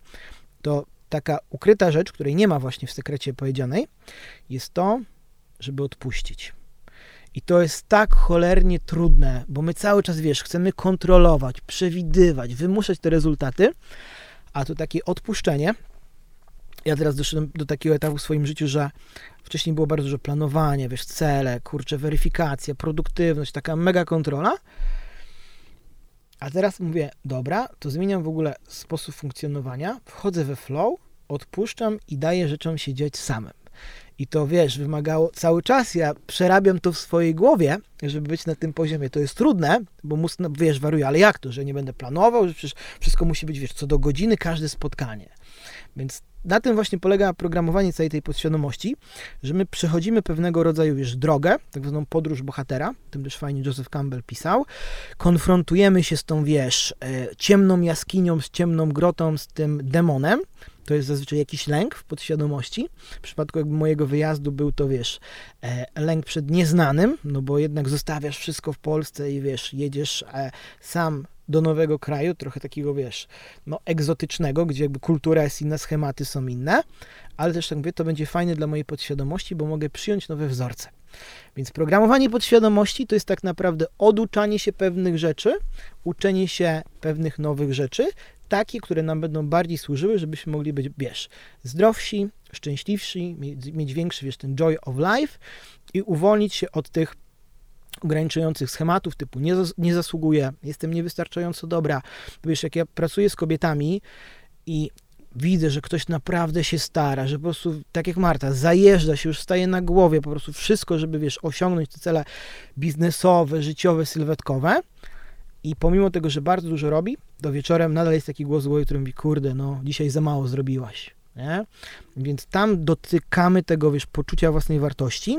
to taka ukryta rzecz, której nie ma właśnie w sekrecie powiedzianej, jest to, żeby odpuścić. I to jest tak cholernie trudne, bo my cały czas, wiesz, chcemy kontrolować, przewidywać, wymuszać te rezultaty, a to takie odpuszczenie. Ja teraz doszedłem do takiego etapu w swoim życiu, że wcześniej było bardzo dużo planowania, wiesz, cele, kurczę, weryfikacja, produktywność, taka mega kontrola. A teraz mówię, dobra, to zmieniam w ogóle sposób funkcjonowania, wchodzę we flow, odpuszczam i daję rzeczom się dziać samym. I to, wiesz, wymagało cały czas, ja przerabiam to w swojej głowie, żeby być na tym poziomie. To jest trudne, bo mus, no, wiesz, wariuję, ale jak to, że nie będę planował, że przecież wszystko musi być, wiesz, co do godziny, każde spotkanie. Więc na tym właśnie polega programowanie całej tej podświadomości, że my przechodzimy pewnego rodzaju, wiesz, drogę, tak zwaną podróż bohatera, o tym też fajnie Joseph Campbell pisał, konfrontujemy się z tą, wiesz, ciemną jaskinią, z ciemną grotą, z tym demonem. To jest zazwyczaj jakiś lęk w podświadomości. W przypadku jakby mojego wyjazdu był to, wiesz, e, lęk przed nieznanym, no bo jednak zostawiasz wszystko w Polsce i, wiesz, jedziesz e, sam do nowego kraju, trochę takiego, wiesz, no egzotycznego, gdzie jakby kultura jest inna, schematy są inne, ale też tak mówię, to będzie fajne dla mojej podświadomości, bo mogę przyjąć nowe wzorce. Więc programowanie podświadomości to jest tak naprawdę oduczanie się pewnych rzeczy, uczenie się pewnych nowych rzeczy, takie, które nam będą bardziej służyły, żebyśmy mogli być, wiesz, zdrowsi, szczęśliwsi, mieć większy, wiesz, ten joy of life i uwolnić się od tych ograniczających schematów typu nie, nie zasługuję, jestem niewystarczająco dobra. Wiesz, jak ja pracuję z kobietami i widzę, że ktoś naprawdę się stara, że po prostu, tak jak Marta, zajeżdża się, już staje na głowie, po prostu wszystko, żeby, wiesz, osiągnąć te cele biznesowe, życiowe, sylwetkowe. I pomimo tego, że bardzo dużo robi, to wieczorem nadal jest taki głos w głowie, który mówi, kurde, no dzisiaj za mało zrobiłaś, nie? Więc tam dotykamy tego, wiesz, poczucia własnej wartości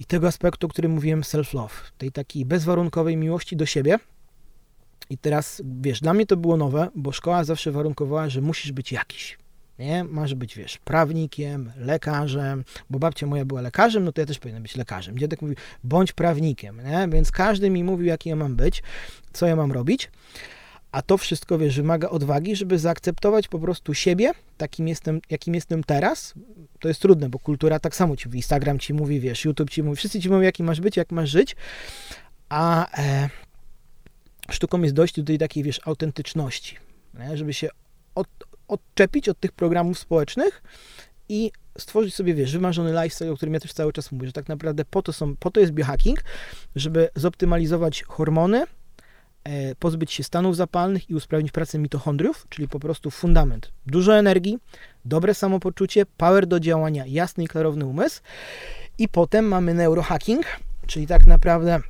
i tego aspektu, o którym mówiłem, self-love, tej takiej bezwarunkowej miłości do siebie. I teraz, wiesz, dla mnie to było nowe, bo szkoła zawsze warunkowała, że musisz być jakiś, nie? Masz być, wiesz, prawnikiem, lekarzem, bo babcia moja była lekarzem, no to ja też powinienem być lekarzem. Dziadek mówi, bądź prawnikiem, nie? Więc każdy mi mówił, jaki ja mam być, co ja mam robić, a to wszystko, wiesz, wymaga odwagi, żeby zaakceptować po prostu siebie, takim jestem, jakim jestem teraz. To jest trudne, bo kultura tak samo ci mówi, Instagram ci mówi, wiesz, YouTube ci mówi, wszyscy ci mówią, jaki masz być, jak masz żyć, a e, sztuką jest dojść do tej takiej, wiesz, autentyczności, nie? Żeby się od odczepić od tych programów społecznych i stworzyć sobie, wiesz, wymarzony lifestyle, o którym ja też cały czas mówię, że tak naprawdę po to, są, po to jest biohacking, żeby zoptymalizować hormony, pozbyć się stanów zapalnych i usprawnić pracę mitochondriów, czyli po prostu fundament. Dużo energii, dobre samopoczucie, power do działania, jasny i klarowny umysł. I potem mamy neurohacking, czyli tak naprawdę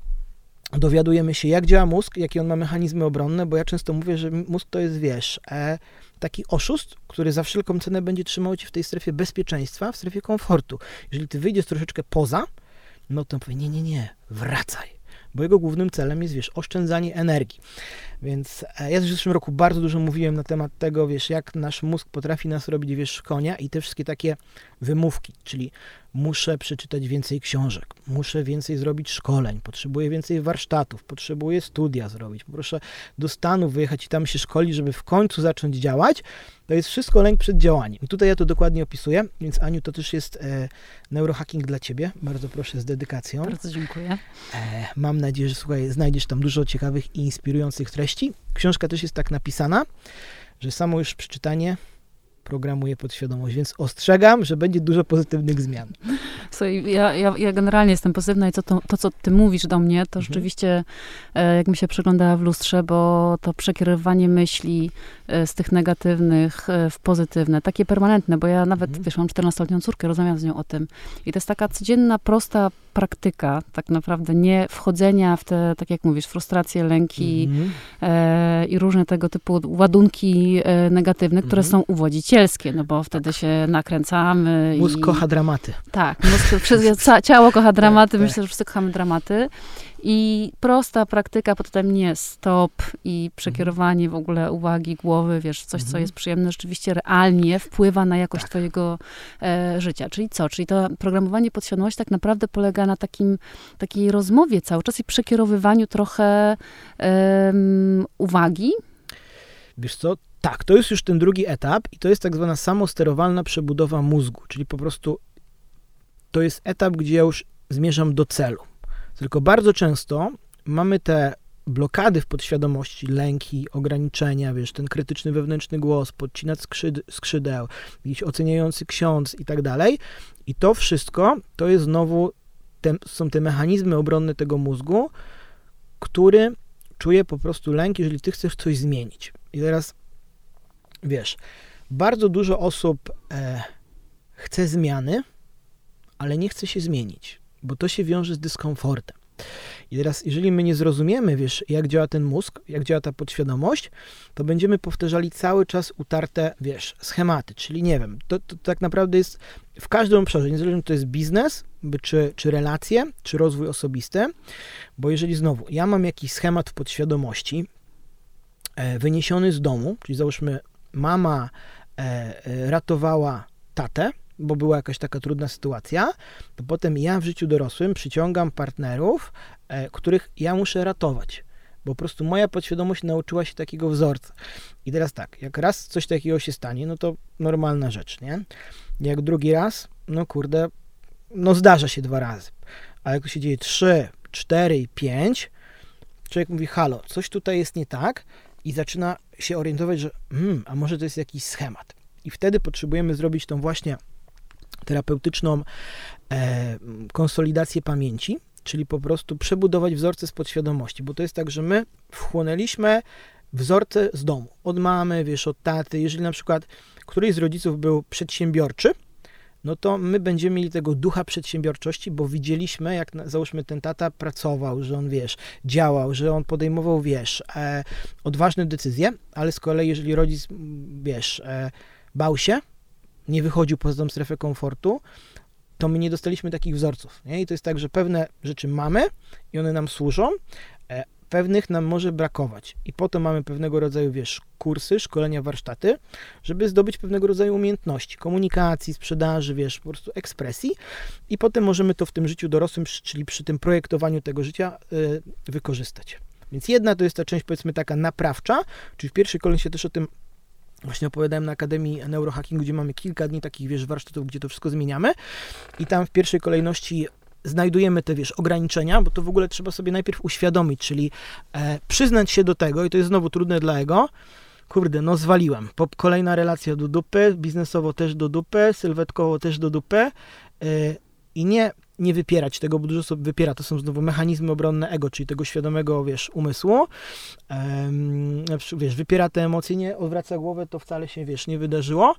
dowiadujemy się, jak działa mózg, jakie on ma mechanizmy obronne, bo ja często mówię, że mózg to jest, wiesz, e, taki oszust, który za wszelką cenę będzie trzymał cię w tej strefie bezpieczeństwa, w strefie komfortu. Jeżeli ty wyjdziesz troszeczkę poza, no to powie, nie, nie, nie, wracaj. Bo jego głównym celem jest, wiesz, oszczędzanie energii. Więc ja też w zeszłym roku bardzo dużo mówiłem na temat tego, wiesz, jak nasz mózg potrafi nas robić, wiesz, konia i te wszystkie takie wymówki, czyli muszę przeczytać więcej książek, muszę więcej zrobić szkoleń, potrzebuję więcej warsztatów, potrzebuję studia zrobić, proszę do Stanów wyjechać i tam się szkolić, żeby w końcu zacząć działać. To jest wszystko lęk przed działaniem. I tutaj ja to dokładnie opisuję, więc Aniu, to też jest e, neurohacking dla ciebie. Bardzo proszę, z dedykacją. Bardzo dziękuję. E, mam nadzieję, że słuchaj, znajdziesz tam dużo ciekawych i inspirujących treści. Książka też jest tak napisana, że samo już przeczytanie programuje podświadomość, więc ostrzegam, że będzie dużo pozytywnych zmian. Słuchaj, ja, ja, ja generalnie jestem pozytywna i to, to, to, co ty mówisz do mnie, to mhm. rzeczywiście, jak mi się przeglądała w lustrze, bo to przekierowanie myśli z tych negatywnych w pozytywne, takie permanentne, bo ja nawet, mhm. wiesz, mam czternastoletnią córkę, rozmawiam z nią o tym. I to jest taka codzienna, prosta praktyka, tak naprawdę nie wchodzenia w te, tak jak mówisz, frustracje, lęki mm-hmm. e, i różne tego typu ładunki e, negatywne, które mm-hmm. są uwodzicielskie, no bo wtedy tak. się nakręcamy. Mózg i... kocha dramaty. Tak, mózg, przez, ca, ciało kocha dramaty, myślę, że wszyscy kochamy dramaty. I prosta praktyka, potem nie stop i przekierowanie w ogóle uwagi, głowy, wiesz, coś, co jest przyjemne, rzeczywiście realnie wpływa na jakość tak. twojego e, życia. Czyli co? Czyli to programowanie podświadomości tak naprawdę polega na takim, takiej rozmowie cały czas i przekierowywaniu trochę e, uwagi. Wiesz co? Tak, to jest już ten drugi etap i to jest tak zwana samosterowalna przebudowa mózgu, czyli po prostu to jest etap, gdzie ja już zmierzam do celu. Tylko bardzo często mamy te blokady w podświadomości, lęki, ograniczenia, wiesz, ten krytyczny wewnętrzny głos, podcinać skrzyd- skrzydeł, jakiś oceniający ksiądz i tak dalej. I to wszystko to jest znowu, te, są te mechanizmy obronne tego mózgu, który czuje po prostu lęk, jeżeli ty chcesz coś zmienić. I teraz, wiesz, bardzo dużo osób e, chce zmiany, ale nie chce się zmienić, bo to się wiąże z dyskomfortem. I teraz, jeżeli my nie zrozumiemy, wiesz, jak działa ten mózg, jak działa ta podświadomość, to będziemy powtarzali cały czas utarte, wiesz, schematy, czyli nie wiem, to, to tak naprawdę jest w każdym obszarze, niezależnie czy to jest biznes, czy, czy relacje, czy rozwój osobisty, bo jeżeli znowu, ja mam jakiś schemat w podświadomości e, wyniesiony z domu, czyli załóżmy, mama e, e, ratowała tatę, bo była jakaś taka trudna sytuacja, to potem ja w życiu dorosłym przyciągam partnerów, e, których ja muszę ratować, bo po prostu moja podświadomość nauczyła się takiego wzorca. I teraz tak, jak raz coś takiego się stanie, no to normalna rzecz, nie? Jak drugi raz, no kurde, no zdarza się dwa razy, ale jak to się dzieje trzy, cztery i pięć, człowiek mówi, halo, coś tutaj jest nie tak i zaczyna się orientować, że hmm, a może to jest jakiś schemat. I wtedy potrzebujemy zrobić tą właśnie terapeutyczną e, konsolidację pamięci, czyli po prostu przebudować wzorce z podświadomości, bo to jest tak, że my wchłonęliśmy wzorce z domu, od mamy, wiesz, od taty, jeżeli na przykład któryś z rodziców był przedsiębiorczy, no to my będziemy mieli tego ducha przedsiębiorczości, bo widzieliśmy, jak załóżmy ten tata pracował, że on, wiesz, działał, że on podejmował, wiesz, e, odważne decyzje, ale z kolei jeżeli rodzic, wiesz, e, bał się, nie wychodził poza tą strefę komfortu, to my nie dostaliśmy takich wzorców. Nie? I to jest tak, że pewne rzeczy mamy i one nam służą, e, pewnych nam może brakować. I po to mamy pewnego rodzaju, wiesz, kursy, szkolenia, warsztaty, żeby zdobyć pewnego rodzaju umiejętności, komunikacji, sprzedaży, wiesz, po prostu ekspresji. I potem możemy to w tym życiu dorosłym, czyli przy tym projektowaniu tego życia, y, wykorzystać. Więc jedna to jest ta część, powiedzmy, taka naprawcza, czyli w pierwszej kolejności też o tym właśnie opowiadałem na Akademii Neurohackingu, gdzie mamy kilka dni takich, wiesz, warsztatów, gdzie to wszystko zmieniamy i tam w pierwszej kolejności znajdujemy te, wiesz, ograniczenia, bo to w ogóle trzeba sobie najpierw uświadomić, czyli e, przyznać się do tego i to jest znowu trudne dla ego, kurde, no zwaliłem. Pop, kolejna relacja do dupy, biznesowo też do dupy, sylwetkowo też do dupy yy, i nie, nie wypierać tego, bo dużo osób wypiera, to są znowu mechanizmy obronne ego, czyli tego świadomego, wiesz, umysłu. Yy, wiesz, wypiera te emocje, nie odwraca głowę, to wcale się, wiesz, nie wydarzyło.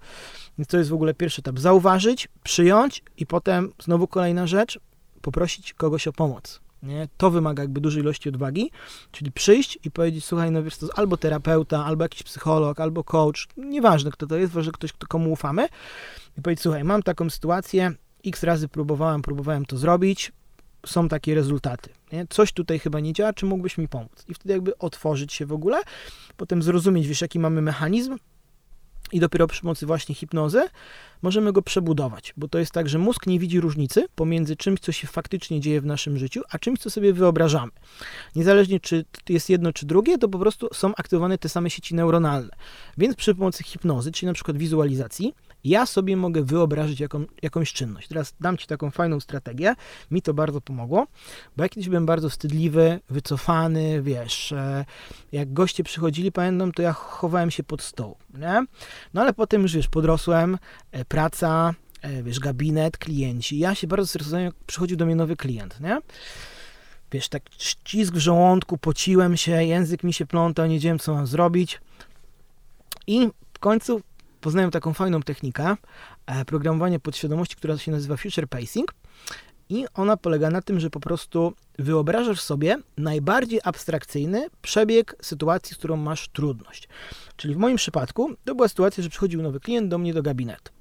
Więc to jest w ogóle pierwszy etap. Zauważyć, przyjąć i potem znowu kolejna rzecz, poprosić kogoś o pomoc. Nie? To wymaga jakby dużej ilości odwagi, czyli przyjść i powiedzieć, słuchaj, no wiesz, to jest albo terapeuta, albo jakiś psycholog, albo coach, nieważne kto to jest, ważne ktoś, kto, komu ufamy i powiedzieć, słuchaj, mam taką sytuację, x razy próbowałem, próbowałem to zrobić, są takie rezultaty, nie? Coś tutaj chyba nie działa, czy mógłbyś mi pomóc? I wtedy jakby otworzyć się w ogóle, potem zrozumieć, wiesz, jaki mamy mechanizm i dopiero przy pomocy właśnie hipnozy możemy go przebudować, bo to jest tak, że mózg nie widzi różnicy pomiędzy czymś, co się faktycznie dzieje w naszym życiu, a czymś, co sobie wyobrażamy. Niezależnie, czy jest jedno, czy drugie, to po prostu są aktywowane te same sieci neuronalne. Więc przy pomocy hipnozy, czyli na przykład wizualizacji, ja sobie mogę wyobrazić jaką, jakąś czynność. Teraz dam Ci taką fajną strategię. Mi to bardzo pomogło, bo ja kiedyś byłem bardzo wstydliwy, wycofany, wiesz, jak goście przychodzili, pamiętam, to ja chowałem się pod stoł, nie? No ale potem już, wiesz, podrosłem, praca, wiesz, gabinet, klienci. Ja się bardzo stresowałem, jak przychodził do mnie nowy klient, nie? Wiesz, tak ścisk w żołądku, pociłem się, język mi się plątał, nie wiedziałem, co mam zrobić. I w końcu poznałem taką fajną technikę programowania podświadomości, która się nazywa Future Pacing i ona polega na tym, że po prostu wyobrażasz sobie najbardziej abstrakcyjny przebieg sytuacji, z którą masz trudność. Czyli w moim przypadku to była sytuacja, że przychodził nowy klient do mnie do gabinetu.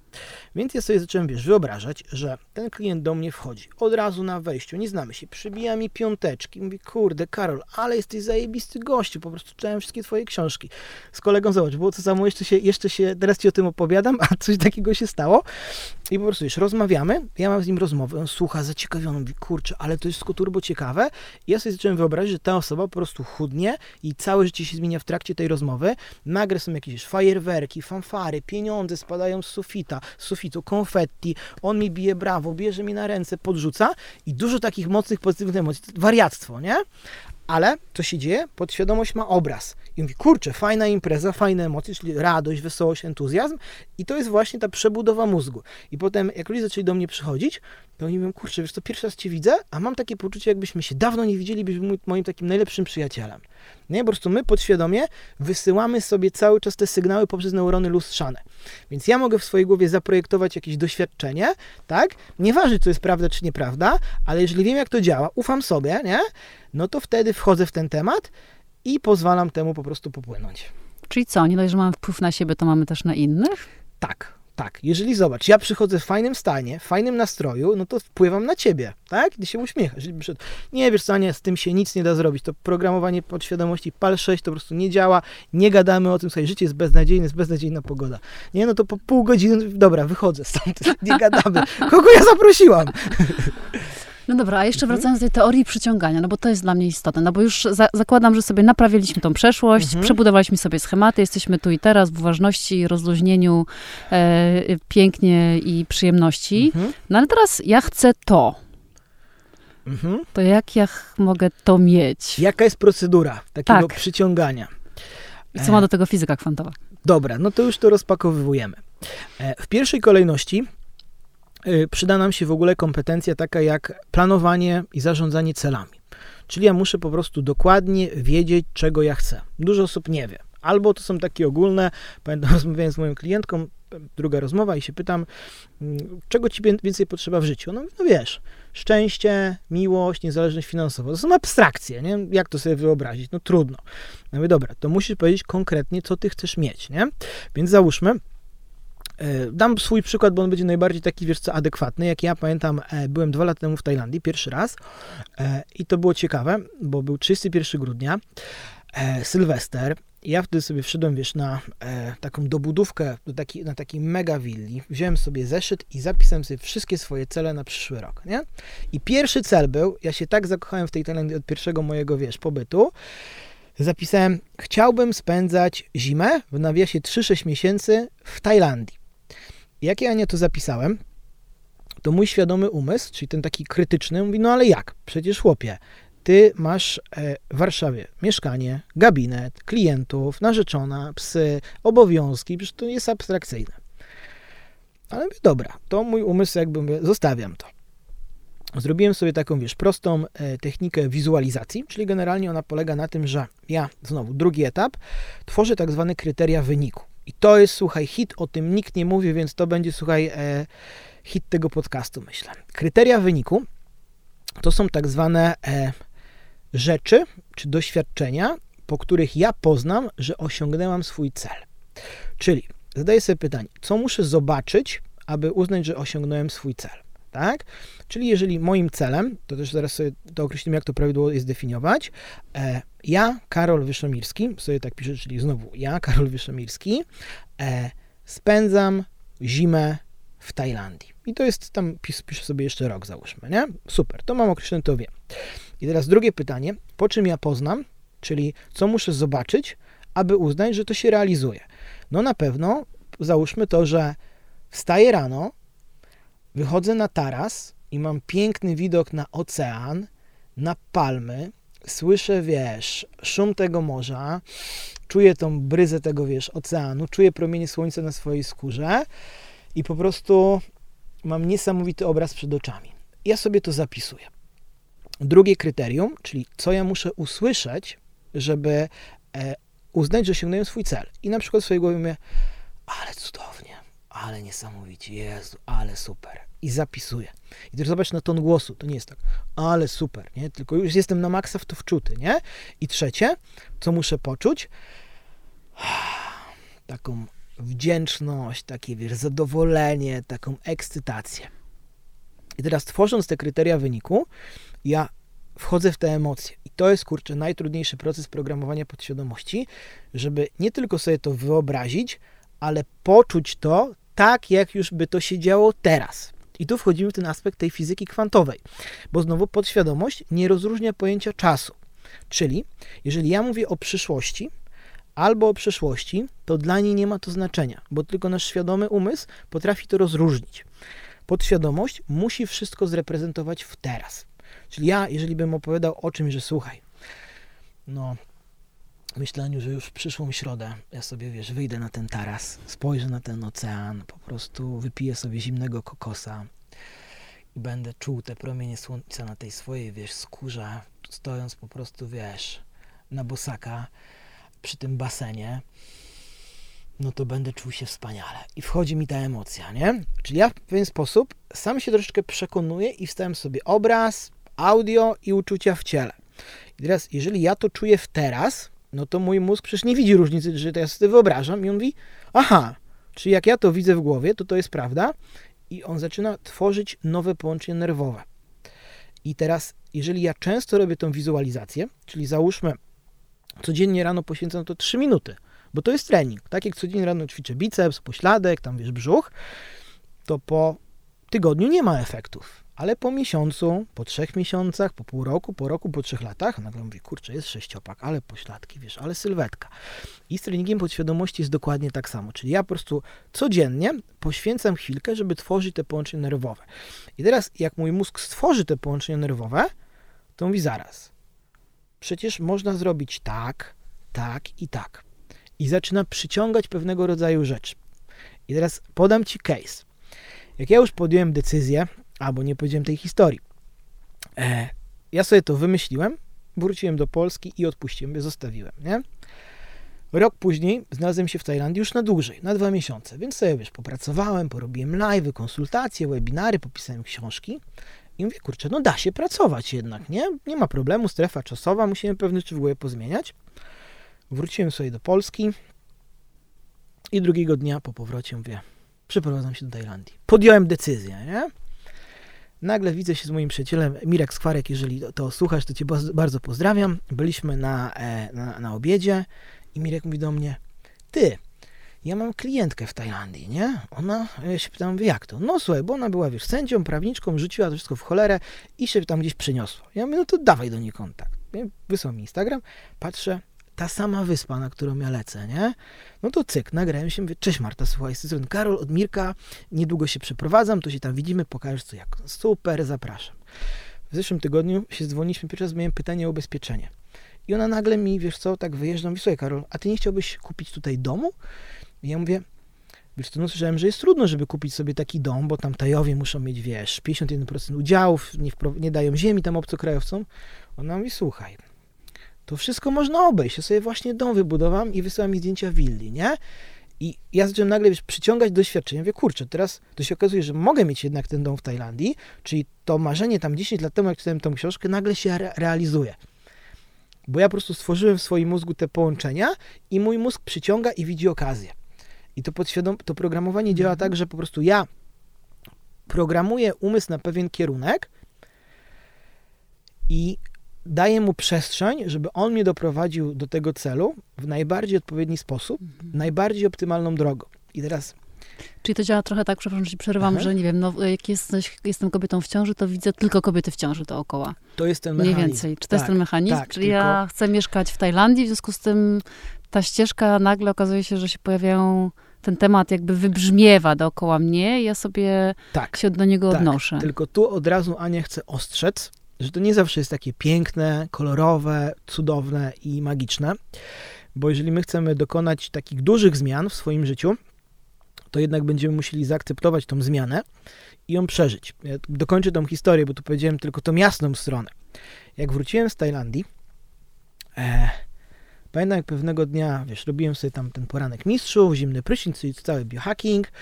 Więc ja sobie zacząłem, wiesz, wyobrażać, że ten klient do mnie wchodzi od razu na wejściu, nie znamy się, przybija mi piąteczki, mówi, kurde, Karol, ale jesteś zajebisty gościu, po prostu czytałem wszystkie twoje książki. Z kolegą, zobacz, było to samo, jeszcze się, jeszcze się, teraz ci o tym opowiadam, a coś takiego się stało i po prostu, wiesz, rozmawiamy, ja mam z nim rozmowę, on słucha, zaciekawiony, mówi, kurczę, ale to jest wszystko turbo ciekawe i ja sobie zacząłem wyobrazić, że ta osoba po prostu chudnie i całe życie się zmienia w trakcie tej rozmowy, nagle są jakieś fajerwerki, fanfary, pieniądze spadają z sufita, z sufitu, konfetti, on mi bije brawo, bierze mi na ręce, podrzuca i dużo takich mocnych, pozytywnych emocji. Wariactwo, nie? Ale co się dzieje? Podświadomość ma obraz. I mówi, kurczę, fajna impreza, fajne emocje, czyli radość, wesołość, entuzjazm i to jest właśnie ta przebudowa mózgu. I potem, jak ludzie zaczęli do mnie przychodzić, to oni mówią, kurczę, wiesz co, pierwszy raz Cię widzę, a mam takie poczucie, jakbyśmy się dawno nie widzieli, byś był moim takim najlepszym przyjacielem. Nie? Po prostu my podświadomie wysyłamy sobie cały czas te sygnały poprzez neurony lustrzane. Więc ja mogę w swojej głowie zaprojektować jakieś doświadczenie, tak? Nieważne, co jest prawda, czy nieprawda, ale jeżeli wiem, jak to działa, ufam sobie, nie? No to wtedy wchodzę w ten temat i pozwalam temu po prostu popłynąć. Czyli co, nie dość, że mamy wpływ na siebie, to mamy też na innych? Tak, tak. Jeżeli, zobacz, ja przychodzę w fajnym stanie, w fajnym nastroju, no to wpływam na ciebie, tak? Gdy się uśmiechasz. Jeżeli przyszedł, nie wiesz co, nie, z tym się nic nie da zrobić, to programowanie podświadomości PAL sześć to po prostu nie działa, nie gadamy o tym, słuchaj, życie jest beznadziejne, jest beznadziejna pogoda. Nie, no to po pół godziny, dobra, wychodzę stąd, nie gadamy. Kogo ja zaprosiłam? No dobra, a jeszcze wracając do tej teorii przyciągania, no bo to jest dla mnie istotne, no bo już za- zakładam, że sobie naprawiliśmy tą przeszłość, mhm. przebudowaliśmy sobie schematy, jesteśmy tu i teraz w uważności, rozluźnieniu, e, pięknie i przyjemności. Mhm. No ale teraz ja chcę to. Mhm. To jak ja mogę to mieć? Jaka jest procedura takiego tak. przyciągania? I co ma do tego fizyka kwantowa? Dobra, no to już to rozpakowujemy. E, w pierwszej kolejności przyda nam się w ogóle kompetencja taka jak planowanie i zarządzanie celami. Czyli ja muszę po prostu dokładnie wiedzieć, czego ja chcę. Dużo osób nie wie. Albo to są takie ogólne, pamiętam, rozmawiałem z moją klientką, druga rozmowa i się pytam, czego ci więcej potrzeba w życiu? No, no wiesz, szczęście, miłość, niezależność finansowa. To są abstrakcje, nie? Jak to sobie wyobrazić? No trudno. Ja mówię, dobra, to musisz powiedzieć konkretnie, co ty chcesz mieć, nie? Więc załóżmy, dam swój przykład, bo on będzie najbardziej taki, wiesz co, adekwatny. Jak ja pamiętam, byłem dwa lata temu w Tajlandii, pierwszy raz i to było ciekawe, bo był trzydziestego pierwszego grudnia, Sylwester. Ja wtedy sobie wszedłem, wiesz, na taką dobudówkę, do taki, na takiej mega willi. Wziąłem sobie zeszyt i zapisałem sobie wszystkie swoje cele na przyszły rok, nie? I pierwszy cel był, ja się tak zakochałem w tej Tajlandii od pierwszego mojego, wiesz, pobytu, zapisałem, chciałbym spędzać zimę w nawiasie trzy sześć miesięcy w Tajlandii. Jak ja nie to zapisałem, to mój świadomy umysł, czyli ten taki krytyczny, mówi, no ale jak? Przecież chłopie, ty masz w Warszawie mieszkanie, gabinet, klientów, narzeczona, psy, obowiązki, przecież to jest abstrakcyjne. Ale mówię, dobra, to mój umysł jakby mówię, zostawiam to. Zrobiłem sobie taką, wiesz, prostą technikę wizualizacji, czyli generalnie ona polega na tym, że ja, znowu, drugi etap, tworzę tak zwane kryteria wyniku. I to jest, słuchaj, hit, o tym nikt nie mówi, więc to będzie, słuchaj, e, hit tego podcastu, myślę. Kryteria wyniku to są tak zwane e, rzeczy czy doświadczenia, po których ja poznam, że osiągnęłam swój cel. Czyli zadaję sobie pytanie, co muszę zobaczyć, aby uznać, że osiągnąłem swój cel. Tak? Czyli jeżeli moim celem, to też zaraz sobie to określimy, jak to prawidłowo jest definiować, e, ja, Karol Wyszomirski, sobie tak piszę, czyli znowu ja, Karol Wyszomirski, e, spędzam zimę w Tajlandii. I to jest tam, pis, piszę sobie jeszcze rok, załóżmy, nie? Super, to mam określone, to wiem. I teraz drugie pytanie, po czym ja poznam, czyli co muszę zobaczyć, aby uznać, że to się realizuje. No na pewno, załóżmy to, że wstaję rano, wychodzę na taras i mam piękny widok na ocean, na palmy, słyszę, wiesz, szum tego morza, czuję tą bryzę tego, wiesz, oceanu, czuję promienie słońca na swojej skórze i po prostu mam niesamowity obraz przed oczami. Ja sobie to zapisuję. Drugie kryterium, czyli co ja muszę usłyszeć, żeby e, uznać, że osiągnąłem swój cel. I na przykład w swojej głowie mówię, ale cudownie, ale niesamowicie, Jezu, ale super. I zapisuję. I też zobacz na ton głosu, to nie jest tak, ale super, nie? Tylko już jestem na maksa w to wczuty, nie? I trzecie, co muszę poczuć? Taką wdzięczność, takie, wiesz, zadowolenie, taką ekscytację. I teraz tworząc te kryteria wyniku, ja wchodzę w te emocje. I to jest, kurczę, najtrudniejszy proces programowania podświadomości, żeby nie tylko sobie to wyobrazić, ale poczuć to tak, jak już by to się działo teraz. I tu wchodzimy w ten aspekt tej fizyki kwantowej, bo znowu podświadomość nie rozróżnia pojęcia czasu. Czyli jeżeli ja mówię o przyszłości albo o przeszłości, to dla niej nie ma to znaczenia, bo tylko nasz świadomy umysł potrafi to rozróżnić. Podświadomość musi wszystko zreprezentować w teraz. Czyli ja, jeżeli bym opowiadał o czymś, że słuchaj, no... myśleniu, że już w przyszłą środę ja sobie, wiesz, wyjdę na ten taras, spojrzę na ten ocean, po prostu wypiję sobie zimnego kokosa i będę czuł te promienie słońca na tej swojej, wiesz, skórze, stojąc po prostu, wiesz, na bosaka przy tym basenie, no to będę czuł się wspaniale. I wchodzi mi ta emocja, nie? Czyli ja w pewien sposób sam się troszeczkę przekonuję i wstawiam sobie obraz, audio i uczucia w ciele. I teraz, jeżeli ja to czuję w teraz, no to mój mózg przecież nie widzi różnicy, że to ja sobie wyobrażam i on mówi, aha, czyli jak ja to widzę w głowie, to to jest prawda i on zaczyna tworzyć nowe połączenia nerwowe. I teraz, jeżeli ja często robię tą wizualizację, czyli załóżmy, codziennie rano poświęcam to trzy minuty, bo to jest trening, tak jak codziennie rano ćwiczę biceps, pośladek, tam wiesz, brzuch, to po tygodniu nie ma efektów. Ale po miesiącu, po trzech miesiącach, po pół roku, po roku, po trzech latach, nagle mówię, kurczę, jest sześciopak, ale pośladki, wiesz, ale sylwetka. I z treningiem podświadomości jest dokładnie tak samo. Czyli ja po prostu codziennie poświęcam chwilkę, żeby tworzyć te połączenia nerwowe. I teraz, jak mój mózg stworzy te połączenia nerwowe, to mówi zaraz. Przecież można zrobić tak, tak i tak. I zaczyna przyciągać pewnego rodzaju rzeczy. I teraz podam Ci case. Jak ja już podjąłem decyzję, albo nie powiedziałem tej historii. E, ja sobie to wymyśliłem, wróciłem do Polski i odpuściłem, zostawiłem, nie? Rok później znalazłem się w Tajlandii już na dłużej, na dwa miesiące, więc sobie, wiesz, popracowałem, porobiłem live'y, konsultacje, webinary, popisałem książki i mówię, kurczę, no da się pracować jednak, nie? Nie ma problemu, strefa czasowa, musimy pewne rzeczy w głowie pozmieniać. Wróciłem sobie do Polski i drugiego dnia po powrocie mówię, przeprowadzam się do Tajlandii. Podjąłem decyzję, nie? Nagle widzę się z moim przyjacielem Mirek Skwarek, jeżeli to słuchasz, to Cię bardzo pozdrawiam. Byliśmy na, na, na obiedzie i Mirek mówi do mnie, ty, ja mam klientkę w Tajlandii, nie? Ona, ja się pytam, jak to? No słuchaj, bo ona była, wiesz, sędzią, prawniczką, rzuciła to wszystko w cholerę i się tam gdzieś przeniosła. Ja mówię, no to dawaj do niej kontakt. Wysłał mi Instagram, patrzę, ta sama wyspa, na którą ja lecę, nie? No to cyk, nagrałem się, mówię, cześć Marta, słuchaj, z tej strony Karol od Mirka, niedługo się przeprowadzam, to się tam widzimy, pokażesz co jak, super, zapraszam. w zeszłym tygodniu się dzwoniliśmy, pierwszy raz miałem pytanie o ubezpieczenie. I ona nagle mi, wiesz co, tak wyjeżdża, mówi, słuchaj Karol, a ty nie chciałbyś kupić tutaj domu? I ja mówię, wiesz co, no słyszałem, że jest trudno, żeby kupić sobie taki dom, bo tam Tajowie muszą mieć, wiesz, pięćdziesiąt jeden procent udziałów, nie, wpro- nie dają ziemi tam obcokrajowcom. Ona mówi, słuchaj, to wszystko można obejść, ja sobie właśnie dom wybudowałam i wysłała mi zdjęcia willi, nie? I ja zacząłem nagle, wiesz, przyciągać doświadczenia, mówię, kurczę, teraz to się okazuje, że mogę mieć jednak ten dom w Tajlandii, czyli to marzenie tam dziesięć lat temu, jak czytałem tą książkę, nagle się re- realizuje. Bo ja po prostu stworzyłem w swoim mózgu te połączenia i mój mózg przyciąga i widzi okazję. I to podświadom, to programowanie działa tak, że po prostu ja programuję umysł na pewien kierunek i daję mu przestrzeń, żeby on mnie doprowadził do tego celu w najbardziej odpowiedni sposób, mhm. najbardziej optymalną drogą. I teraz... Czyli to działa trochę tak, przepraszam, że ci przerywam, mhm. że nie wiem, no, jak jesteś, jestem kobietą w ciąży, to widzę tylko kobiety w ciąży dookoła. To jest ten mechanizm. Mniej więcej. Czy to tak, jest ten mechanizm? Tak, Czyli tylko... ja chcę mieszkać w Tajlandii, w związku z tym ta ścieżka nagle okazuje się, że się pojawiają... Ten temat jakby wybrzmiewa dookoła mnie i ja sobie tak, się do niego tak. odnoszę. Tylko tu od razu, Ania, chcę ostrzec, że to nie zawsze jest takie piękne, kolorowe, cudowne i magiczne, bo jeżeli my chcemy dokonać takich dużych zmian w swoim życiu, to jednak będziemy musieli zaakceptować tą zmianę i ją przeżyć. Ja dokończę tą historię, bo tu powiedziałem tylko tą jasną stronę. Jak wróciłem z Tajlandii, e, pamiętam, jak pewnego dnia, wiesz, robiłem sobie tam ten poranek mistrzów, zimny prysznic, czyli cały biohacking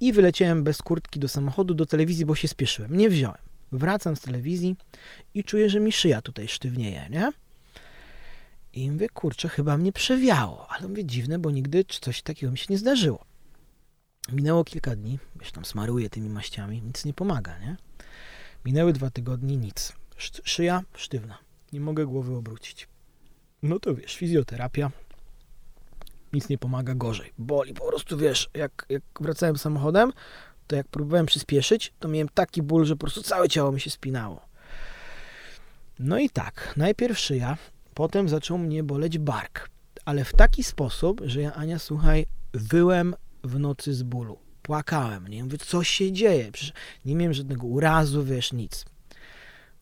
i wyleciałem bez kurtki do samochodu, do telewizji, bo się spieszyłem. Nie wziąłem. Wracam z telewizji i czuję, że mi szyja tutaj sztywnieje, nie? I mówię, kurczę, chyba mnie przewiało. Ale mówię, dziwne, bo nigdy coś takiego mi się nie zdarzyło. Minęło kilka dni, wiesz, tam smaruję tymi maściami, nic nie pomaga, nie? Minęły dwa tygodnie, nic. Sz- szyja sztywna. Nie mogę głowy obrócić. No to wiesz, fizjoterapia, nic nie pomaga, gorzej, boli, po prostu wiesz, jak, jak wracałem samochodem, to jak próbowałem przyspieszyć, to miałem taki ból, że po prostu całe ciało mi się spinało. No i tak, najpierw szyja, potem zaczął mnie boleć bark, ale w taki sposób, że ja, Ania, słuchaj, wyłem w nocy z bólu, płakałem, nie? Mówię, co się dzieje, przecież nie miałem żadnego urazu, wiesz, nic.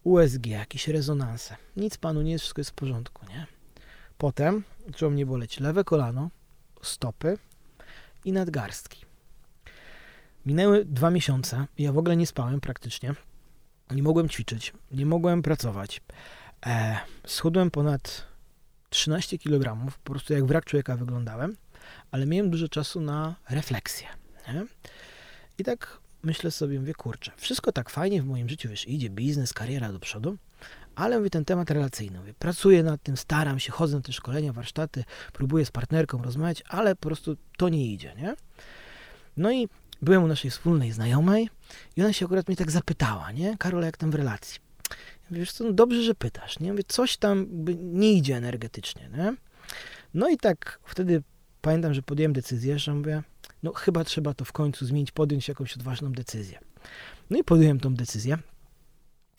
U S G, jakieś rezonanse, nic panu nie jest, wszystko jest w porządku, nie? Potem zaczęło mnie boleć lewe kolano, stopy i nadgarstki. Minęły dwa miesiące, ja w ogóle nie spałem praktycznie, nie mogłem ćwiczyć, nie mogłem pracować. E, schudłem ponad trzynaście kilogramów, po prostu jak wrak człowieka wyglądałem, ale miałem dużo czasu na refleksję. Nie? I tak myślę sobie, mówię, kurczę, wszystko tak fajnie w moim życiu, wiesz, idzie biznes, kariera do przodu, ale mówię, ten temat relacyjny, mówię, pracuję nad tym, staram się, chodzę na te szkolenia, warsztaty, próbuję z partnerką rozmawiać, ale po prostu to nie idzie, nie? No i byłem u naszej wspólnej znajomej i ona się akurat mnie tak zapytała, nie? Karola, jak tam w relacji? Ja mówię, wiesz co, no dobrze, że pytasz, nie? Mówię, coś tam nie idzie energetycznie, nie? No i tak wtedy pamiętam, że podjąłem decyzję, że mówię, no chyba trzeba to w końcu zmienić, podjąć jakąś odważną decyzję. No i podjąłem tą decyzję.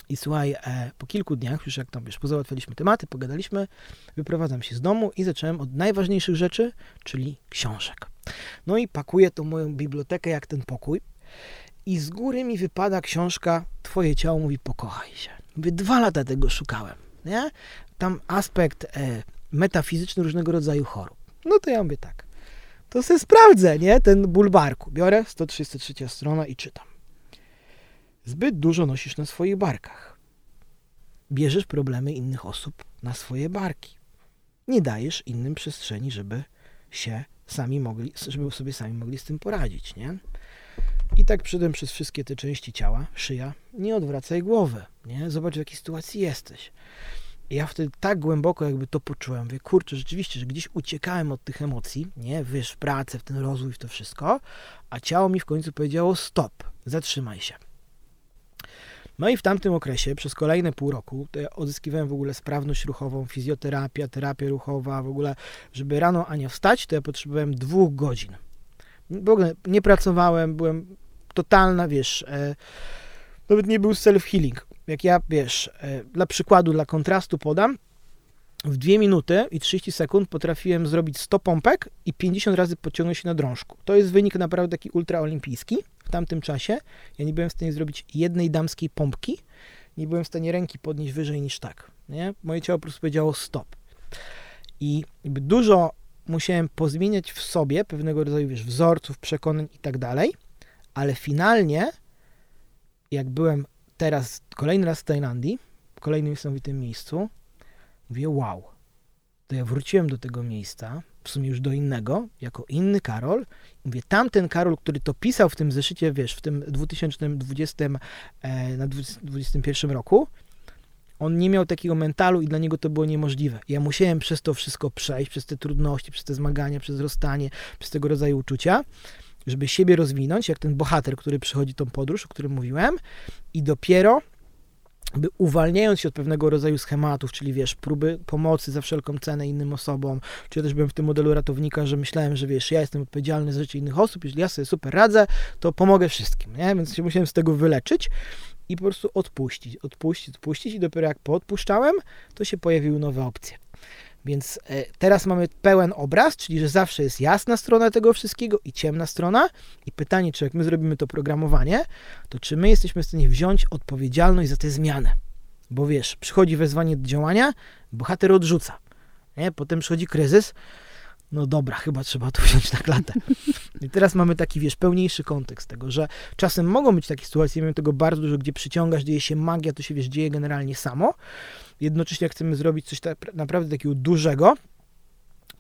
I słuchaj, e, po kilku dniach, już jak tam, wiesz, pozałatwialiśmy tematy, pogadaliśmy, wyprowadzam się z domu i zacząłem od najważniejszych rzeczy, czyli książek. No i pakuję tą moją bibliotekę jak ten pokój i z góry mi wypada książka Twoje ciało mówi pokochaj się. Mówię, dwa lata tego szukałem, nie? Tam aspekt e, metafizyczny różnego rodzaju chorób. No to ja mówię tak, to sobie sprawdzę, nie? Ten ból barku. Biorę sto trzydziesta trzecia strona i czytam. Zbyt dużo nosisz na swoich barkach. Bierzesz problemy innych osób na swoje barki. Nie dajesz innym przestrzeni, żeby się sami mogli, żeby sobie sami mogli z tym poradzić, nie? I tak przyszedłem przez wszystkie te części ciała, szyja, nie odwracaj głowy, nie? Zobacz, w jakiej sytuacji jesteś. I ja wtedy tak głęboko jakby to poczułem, mówię, kurczę, rzeczywiście, że gdzieś uciekałem od tych emocji, nie? Wiesz, w pracę, w ten rozwój, w to wszystko, a ciało mi w końcu powiedziało stop, zatrzymaj się. No i w tamtym okresie, przez kolejne pół roku, to ja odzyskiwałem w ogóle sprawność ruchową, fizjoterapia, terapia ruchowa, w ogóle, żeby rano, Ania, wstać, to ja potrzebowałem dwóch godzin. W ogóle nie pracowałem, byłem totalna, wiesz, e, nawet nie był self-healing. Jak ja, wiesz, e, dla przykładu, dla kontrastu podam, w dwie minuty i trzydzieści sekund potrafiłem zrobić sto pompek i pięćdziesiąt razy podciągnąć się na drążku. To jest wynik naprawdę taki ultraolimpijski. W tamtym czasie ja nie byłem w stanie zrobić jednej damskiej pompki nie byłem w stanie ręki podnieść wyżej niż tak, nie? Moje ciało po prostu powiedziało stop. I dużo musiałem pozmieniać w sobie pewnego rodzaju, wiesz, wzorców, przekonań i tak dalej, ale finalnie, jak byłem teraz kolejny raz w Tajlandii, w kolejnym niesamowitym miejscu, mówię, wow, to ja wróciłem do tego miejsca, w sumie już do innego, jako inny Karol. I mówię, tamten Karol, który to pisał w tym zeszycie, wiesz, w tym dwa tysiące dwudziestym, e, na dwudziestym pierwszym roku, on nie miał takiego mentalu i dla niego to było niemożliwe. Ja musiałem przez to wszystko przejść, przez te trudności, przez te zmagania, przez rozstanie, przez tego rodzaju uczucia, żeby siebie rozwinąć, jak ten bohater, który przychodzi tą podróż, o którym mówiłem, i dopiero by uwalniając się od pewnego rodzaju schematów, czyli wiesz, próby pomocy za wszelką cenę innym osobom, czy ja też byłem w tym modelu ratownika, że myślałem, że wiesz, ja jestem odpowiedzialny za życie innych osób, jeśli ja sobie super radzę, to pomogę wszystkim, nie? Więc się musiałem z tego wyleczyć i po prostu odpuścić, odpuścić, odpuścić i dopiero jak poodpuszczałem, to się pojawiły nowe opcje. Więc teraz mamy pełen obraz, czyli że zawsze jest jasna strona tego wszystkiego i ciemna strona. I pytanie, czy jak my zrobimy to programowanie, to czy my jesteśmy w stanie wziąć odpowiedzialność za tę zmianę? Bo wiesz, przychodzi wezwanie do działania, bohater odrzuca. Nie? Potem przychodzi kryzys, no dobra, chyba trzeba to wziąć na klatę. I teraz mamy taki, wiesz, pełniejszy kontekst tego, że czasem mogą być takie sytuacje, mamy tego bardzo dużo, gdzie przyciągasz, dzieje się magia, to się, wiesz, dzieje generalnie samo. Jednocześnie, jak chcemy zrobić coś tak, naprawdę takiego dużego,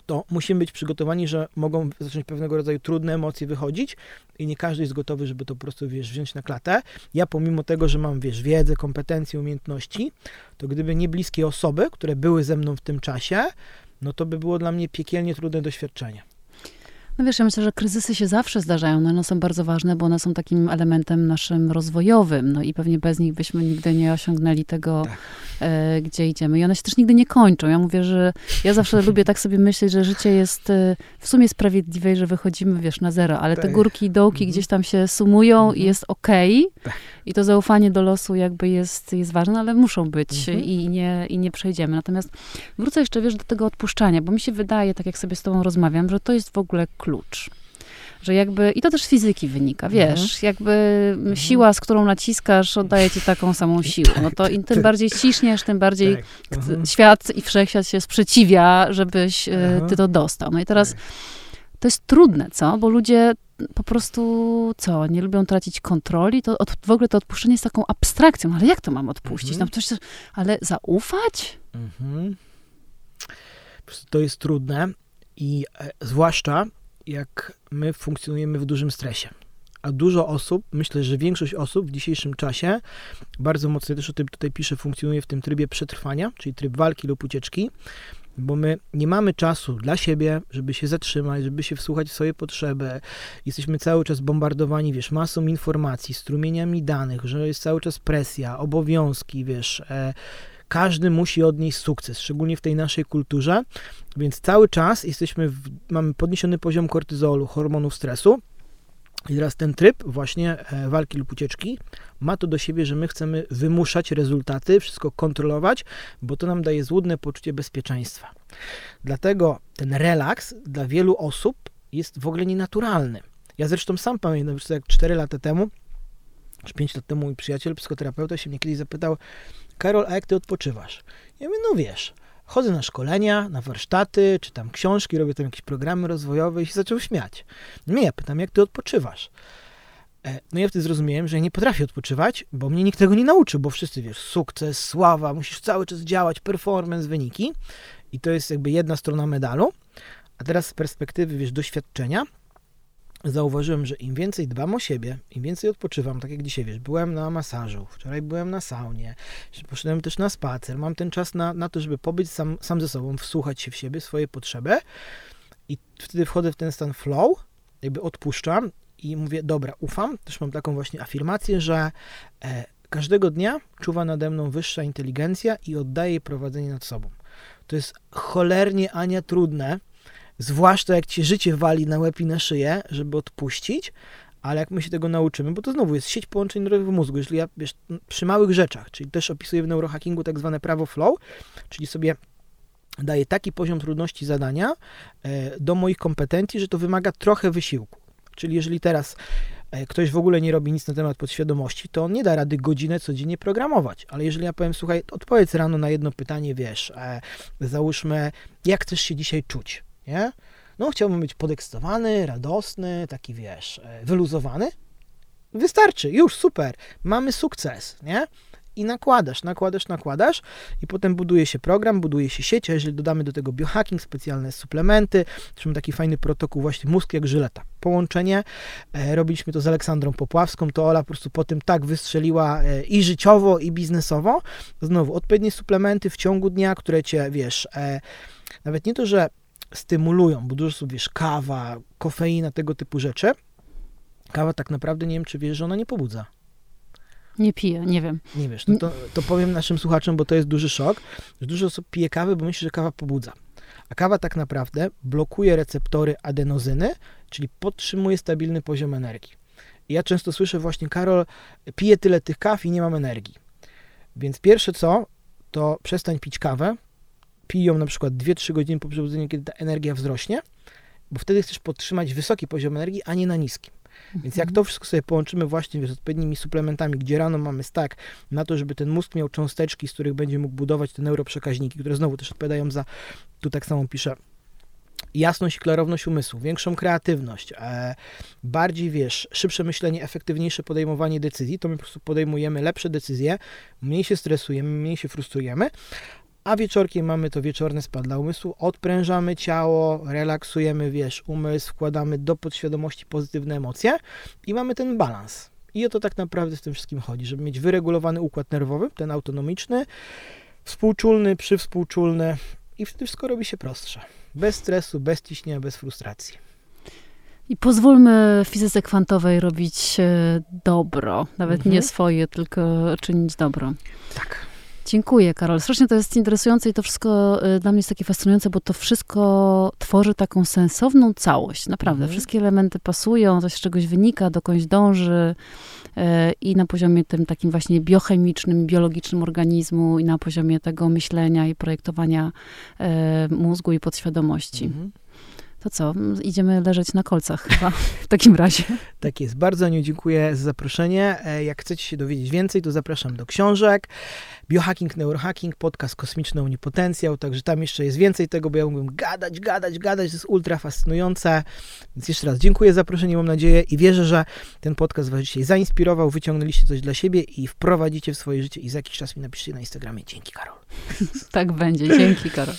to musimy być przygotowani, że mogą zacząć pewnego rodzaju trudne emocje wychodzić i nie każdy jest gotowy, żeby to po prostu, wiesz, wziąć na klatę. Ja pomimo tego, że mam, wiesz, wiedzę, kompetencje, umiejętności, to gdyby nie bliskie osoby, które były ze mną w tym czasie, no to by było dla mnie piekielnie trudne doświadczenie. No wiesz, ja myślę, że kryzysy się zawsze zdarzają, no one są bardzo ważne, bo one są takim elementem naszym rozwojowym, no i pewnie bez nich byśmy nigdy nie osiągnęli tego, tak. y, gdzie idziemy. I one się też nigdy nie kończą. Ja mówię, że ja zawsze lubię tak sobie myśleć, że życie jest y, w sumie sprawiedliwe i że wychodzimy, wiesz, na zero, ale tak. Te górki i dołki mhm. gdzieś tam się sumują mhm. i jest okej. Okay. Tak. I to zaufanie do losu jakby jest, jest ważne, ale muszą być mhm. i, nie, i nie przejdziemy. Natomiast wrócę jeszcze, wiesz, do tego odpuszczania, bo mi się wydaje, tak jak sobie z tobą rozmawiam, że to jest w ogóle klucz, że jakby, i to też z fizyki wynika, wiesz, mhm. jakby mhm. siła, z którą naciskasz, oddaje ci taką samą siłę, no to im tym bardziej ciśniesz, tym bardziej tak. mhm. świat i wszechświat się sprzeciwia, żebyś mhm. ty to dostał. No i teraz to jest trudne, co? Bo ludzie po prostu, co, nie lubią tracić kontroli, to od, w ogóle to odpuszczenie jest taką abstrakcją, ale jak to mam odpuścić? Mhm. No, coś, ale zaufać? Mhm. To jest trudne i e, zwłaszcza jak my funkcjonujemy w dużym stresie. A dużo osób, myślę, że większość osób w dzisiejszym czasie, bardzo mocno też o tym tutaj piszę, funkcjonuje w tym trybie przetrwania, czyli tryb walki lub ucieczki, bo my nie mamy czasu dla siebie, żeby się zatrzymać, żeby się wsłuchać w swoje potrzeby. Jesteśmy cały czas bombardowani, wiesz, masą informacji, strumieniami danych, że jest cały czas presja, obowiązki, wiesz, e, każdy musi odnieść sukces, szczególnie w tej naszej kulturze, więc cały czas jesteśmy, w, mamy podniesiony poziom kortyzolu, hormonów stresu i teraz ten tryb właśnie e, walki lub ucieczki ma to do siebie, że my chcemy wymuszać rezultaty, wszystko kontrolować, bo to nam daje złudne poczucie bezpieczeństwa. Dlatego ten relaks dla wielu osób jest w ogóle nienaturalny. Ja zresztą sam pamiętam, że jak cztery lata temu, już pięć lat temu mój przyjaciel, psychoterapeuta się mnie kiedyś zapytał, Karol, a jak ty odpoczywasz? Ja mówię, no wiesz, chodzę na szkolenia, na warsztaty, czytam książki, robię tam jakieś programy rozwojowe i się zaczął śmiać. Nie, ja pytam, jak ty odpoczywasz? E, no ja wtedy zrozumiałem, że ja nie potrafię odpoczywać, bo mnie nikt tego nie nauczył, bo wszyscy, wiesz, sukces, sława, musisz cały czas działać, performance, wyniki i to jest jakby jedna strona medalu, a teraz z perspektywy, wiesz, doświadczenia, zauważyłem, że im więcej dbam o siebie, im więcej odpoczywam, tak jak dzisiaj, wiesz, byłem na masażu, wczoraj byłem na saunie, poszedłem też na spacer, mam ten czas na, na to, żeby pobyć sam, sam ze sobą, wsłuchać się w siebie, swoje potrzeby i wtedy wchodzę w ten stan flow, jakby odpuszczam i mówię, dobra, ufam, też mam taką właśnie afirmację, że e, każdego dnia czuwa nade mną wyższa inteligencja i oddaję jej prowadzenie nad sobą. To jest cholernie, Ania, trudne, zwłaszcza jak ci życie wali na łeb i na szyję, żeby odpuścić, ale jak my się tego nauczymy, bo to znowu jest sieć połączeń neurowych w mózgu, jeżeli ja, wiesz, przy małych rzeczach, czyli też opisuję w neurohackingu tak zwane prawo flow, czyli sobie daję taki poziom trudności zadania e, do moich kompetencji, że to wymaga trochę wysiłku. Czyli jeżeli teraz ktoś w ogóle nie robi nic na temat podświadomości, to on nie da rady godzinę codziennie programować. Ale jeżeli ja powiem, słuchaj, odpowiedz rano na jedno pytanie, wiesz, e, załóżmy, jak chcesz się dzisiaj czuć, nie? No chciałbym być podekscytowany, radosny, taki, wiesz, e, wyluzowany. Wystarczy, już, super, mamy sukces, nie? I nakładasz, nakładasz, nakładasz i potem buduje się program, buduje się sieć, a jeżeli dodamy do tego biohacking, specjalne suplementy, mamy taki fajny protokół właśnie mózg jak żyleta. Połączenie, e, robiliśmy to z Aleksandrą Popławską, to Ola po prostu po tym tak wystrzeliła e, i życiowo, i biznesowo. Znowu, odpowiednie suplementy w ciągu dnia, które cię, wiesz, e, nawet nie to, że stymulują, bo dużo osób, wiesz, kawa, kofeina, tego typu rzeczy. Kawa tak naprawdę, nie wiem, czy wiesz, że ona nie pobudza. Nie piję, nie wiem. Nie wiesz, no to, to powiem naszym słuchaczom, bo to jest duży szok, że dużo osób pije kawę, bo myśli, że kawa pobudza. A kawa tak naprawdę blokuje receptory adenozyny, czyli podtrzymuje stabilny poziom energii. I ja często słyszę właśnie, Karol, piję tyle tych kaw i nie mam energii. Więc pierwsze co, to przestań pić kawę, pij ją na przykład dwie trzy godziny po przebudzeniu, kiedy ta energia wzrośnie, bo wtedy chcesz podtrzymać wysoki poziom energii, a nie na niskim. Więc jak to wszystko sobie połączymy właśnie z odpowiednimi suplementami, gdzie rano mamy stack na to, żeby ten mózg miał cząsteczki, z których będzie mógł budować te neuroprzekaźniki, które znowu też odpowiadają za, tu tak samo piszę, jasność i klarowność umysłu, większą kreatywność, e, bardziej, wiesz, szybsze myślenie, efektywniejsze podejmowanie decyzji, to my po prostu podejmujemy lepsze decyzje, mniej się stresujemy, mniej się frustrujemy, a wieczorkiem mamy to wieczorne spa dla umysłu, odprężamy ciało, relaksujemy, wiesz, umysł, wkładamy do podświadomości pozytywne emocje i mamy ten balans. I o to tak naprawdę w tym wszystkim chodzi, żeby mieć wyregulowany układ nerwowy, ten autonomiczny, współczulny, przywspółczulny i wtedy wszystko robi się prostsze. Bez stresu, bez ciśnienia, bez frustracji. I pozwólmy fizyce kwantowej robić dobro, nawet mhm. nie swoje, tylko czynić dobro. Tak. Dziękuję, Karol. Strasznie to jest interesujące i to wszystko dla mnie jest takie fascynujące, bo to wszystko tworzy taką sensowną całość. Naprawdę. Mm. Wszystkie elementy pasują, coś z czegoś wynika, dokądś dąży yy, i na poziomie tym takim właśnie biochemicznym, biologicznym organizmu i na poziomie tego myślenia i projektowania yy, mózgu i podświadomości. Mm. To co? Idziemy leżeć na kolcach chyba w takim razie. Tak jest. Bardzo Aniu dziękuję za zaproszenie. Jak chcecie się dowiedzieć więcej, to zapraszam do książek. Biohacking, neurohacking, podcast Kosmiczny Omnipotencjał. Także tam jeszcze jest więcej tego, bo ja mógłbym gadać, gadać, gadać. To jest ultra fascynujące. Więc jeszcze raz dziękuję za zaproszenie, mam nadzieję i wierzę, że ten podcast was dzisiaj zainspirował, wyciągnęliście coś dla siebie i wprowadzicie w swoje życie i za jakiś czas mi napiszcie na Instagramie. Dzięki, Karol. Tak będzie. Dzięki, Karol.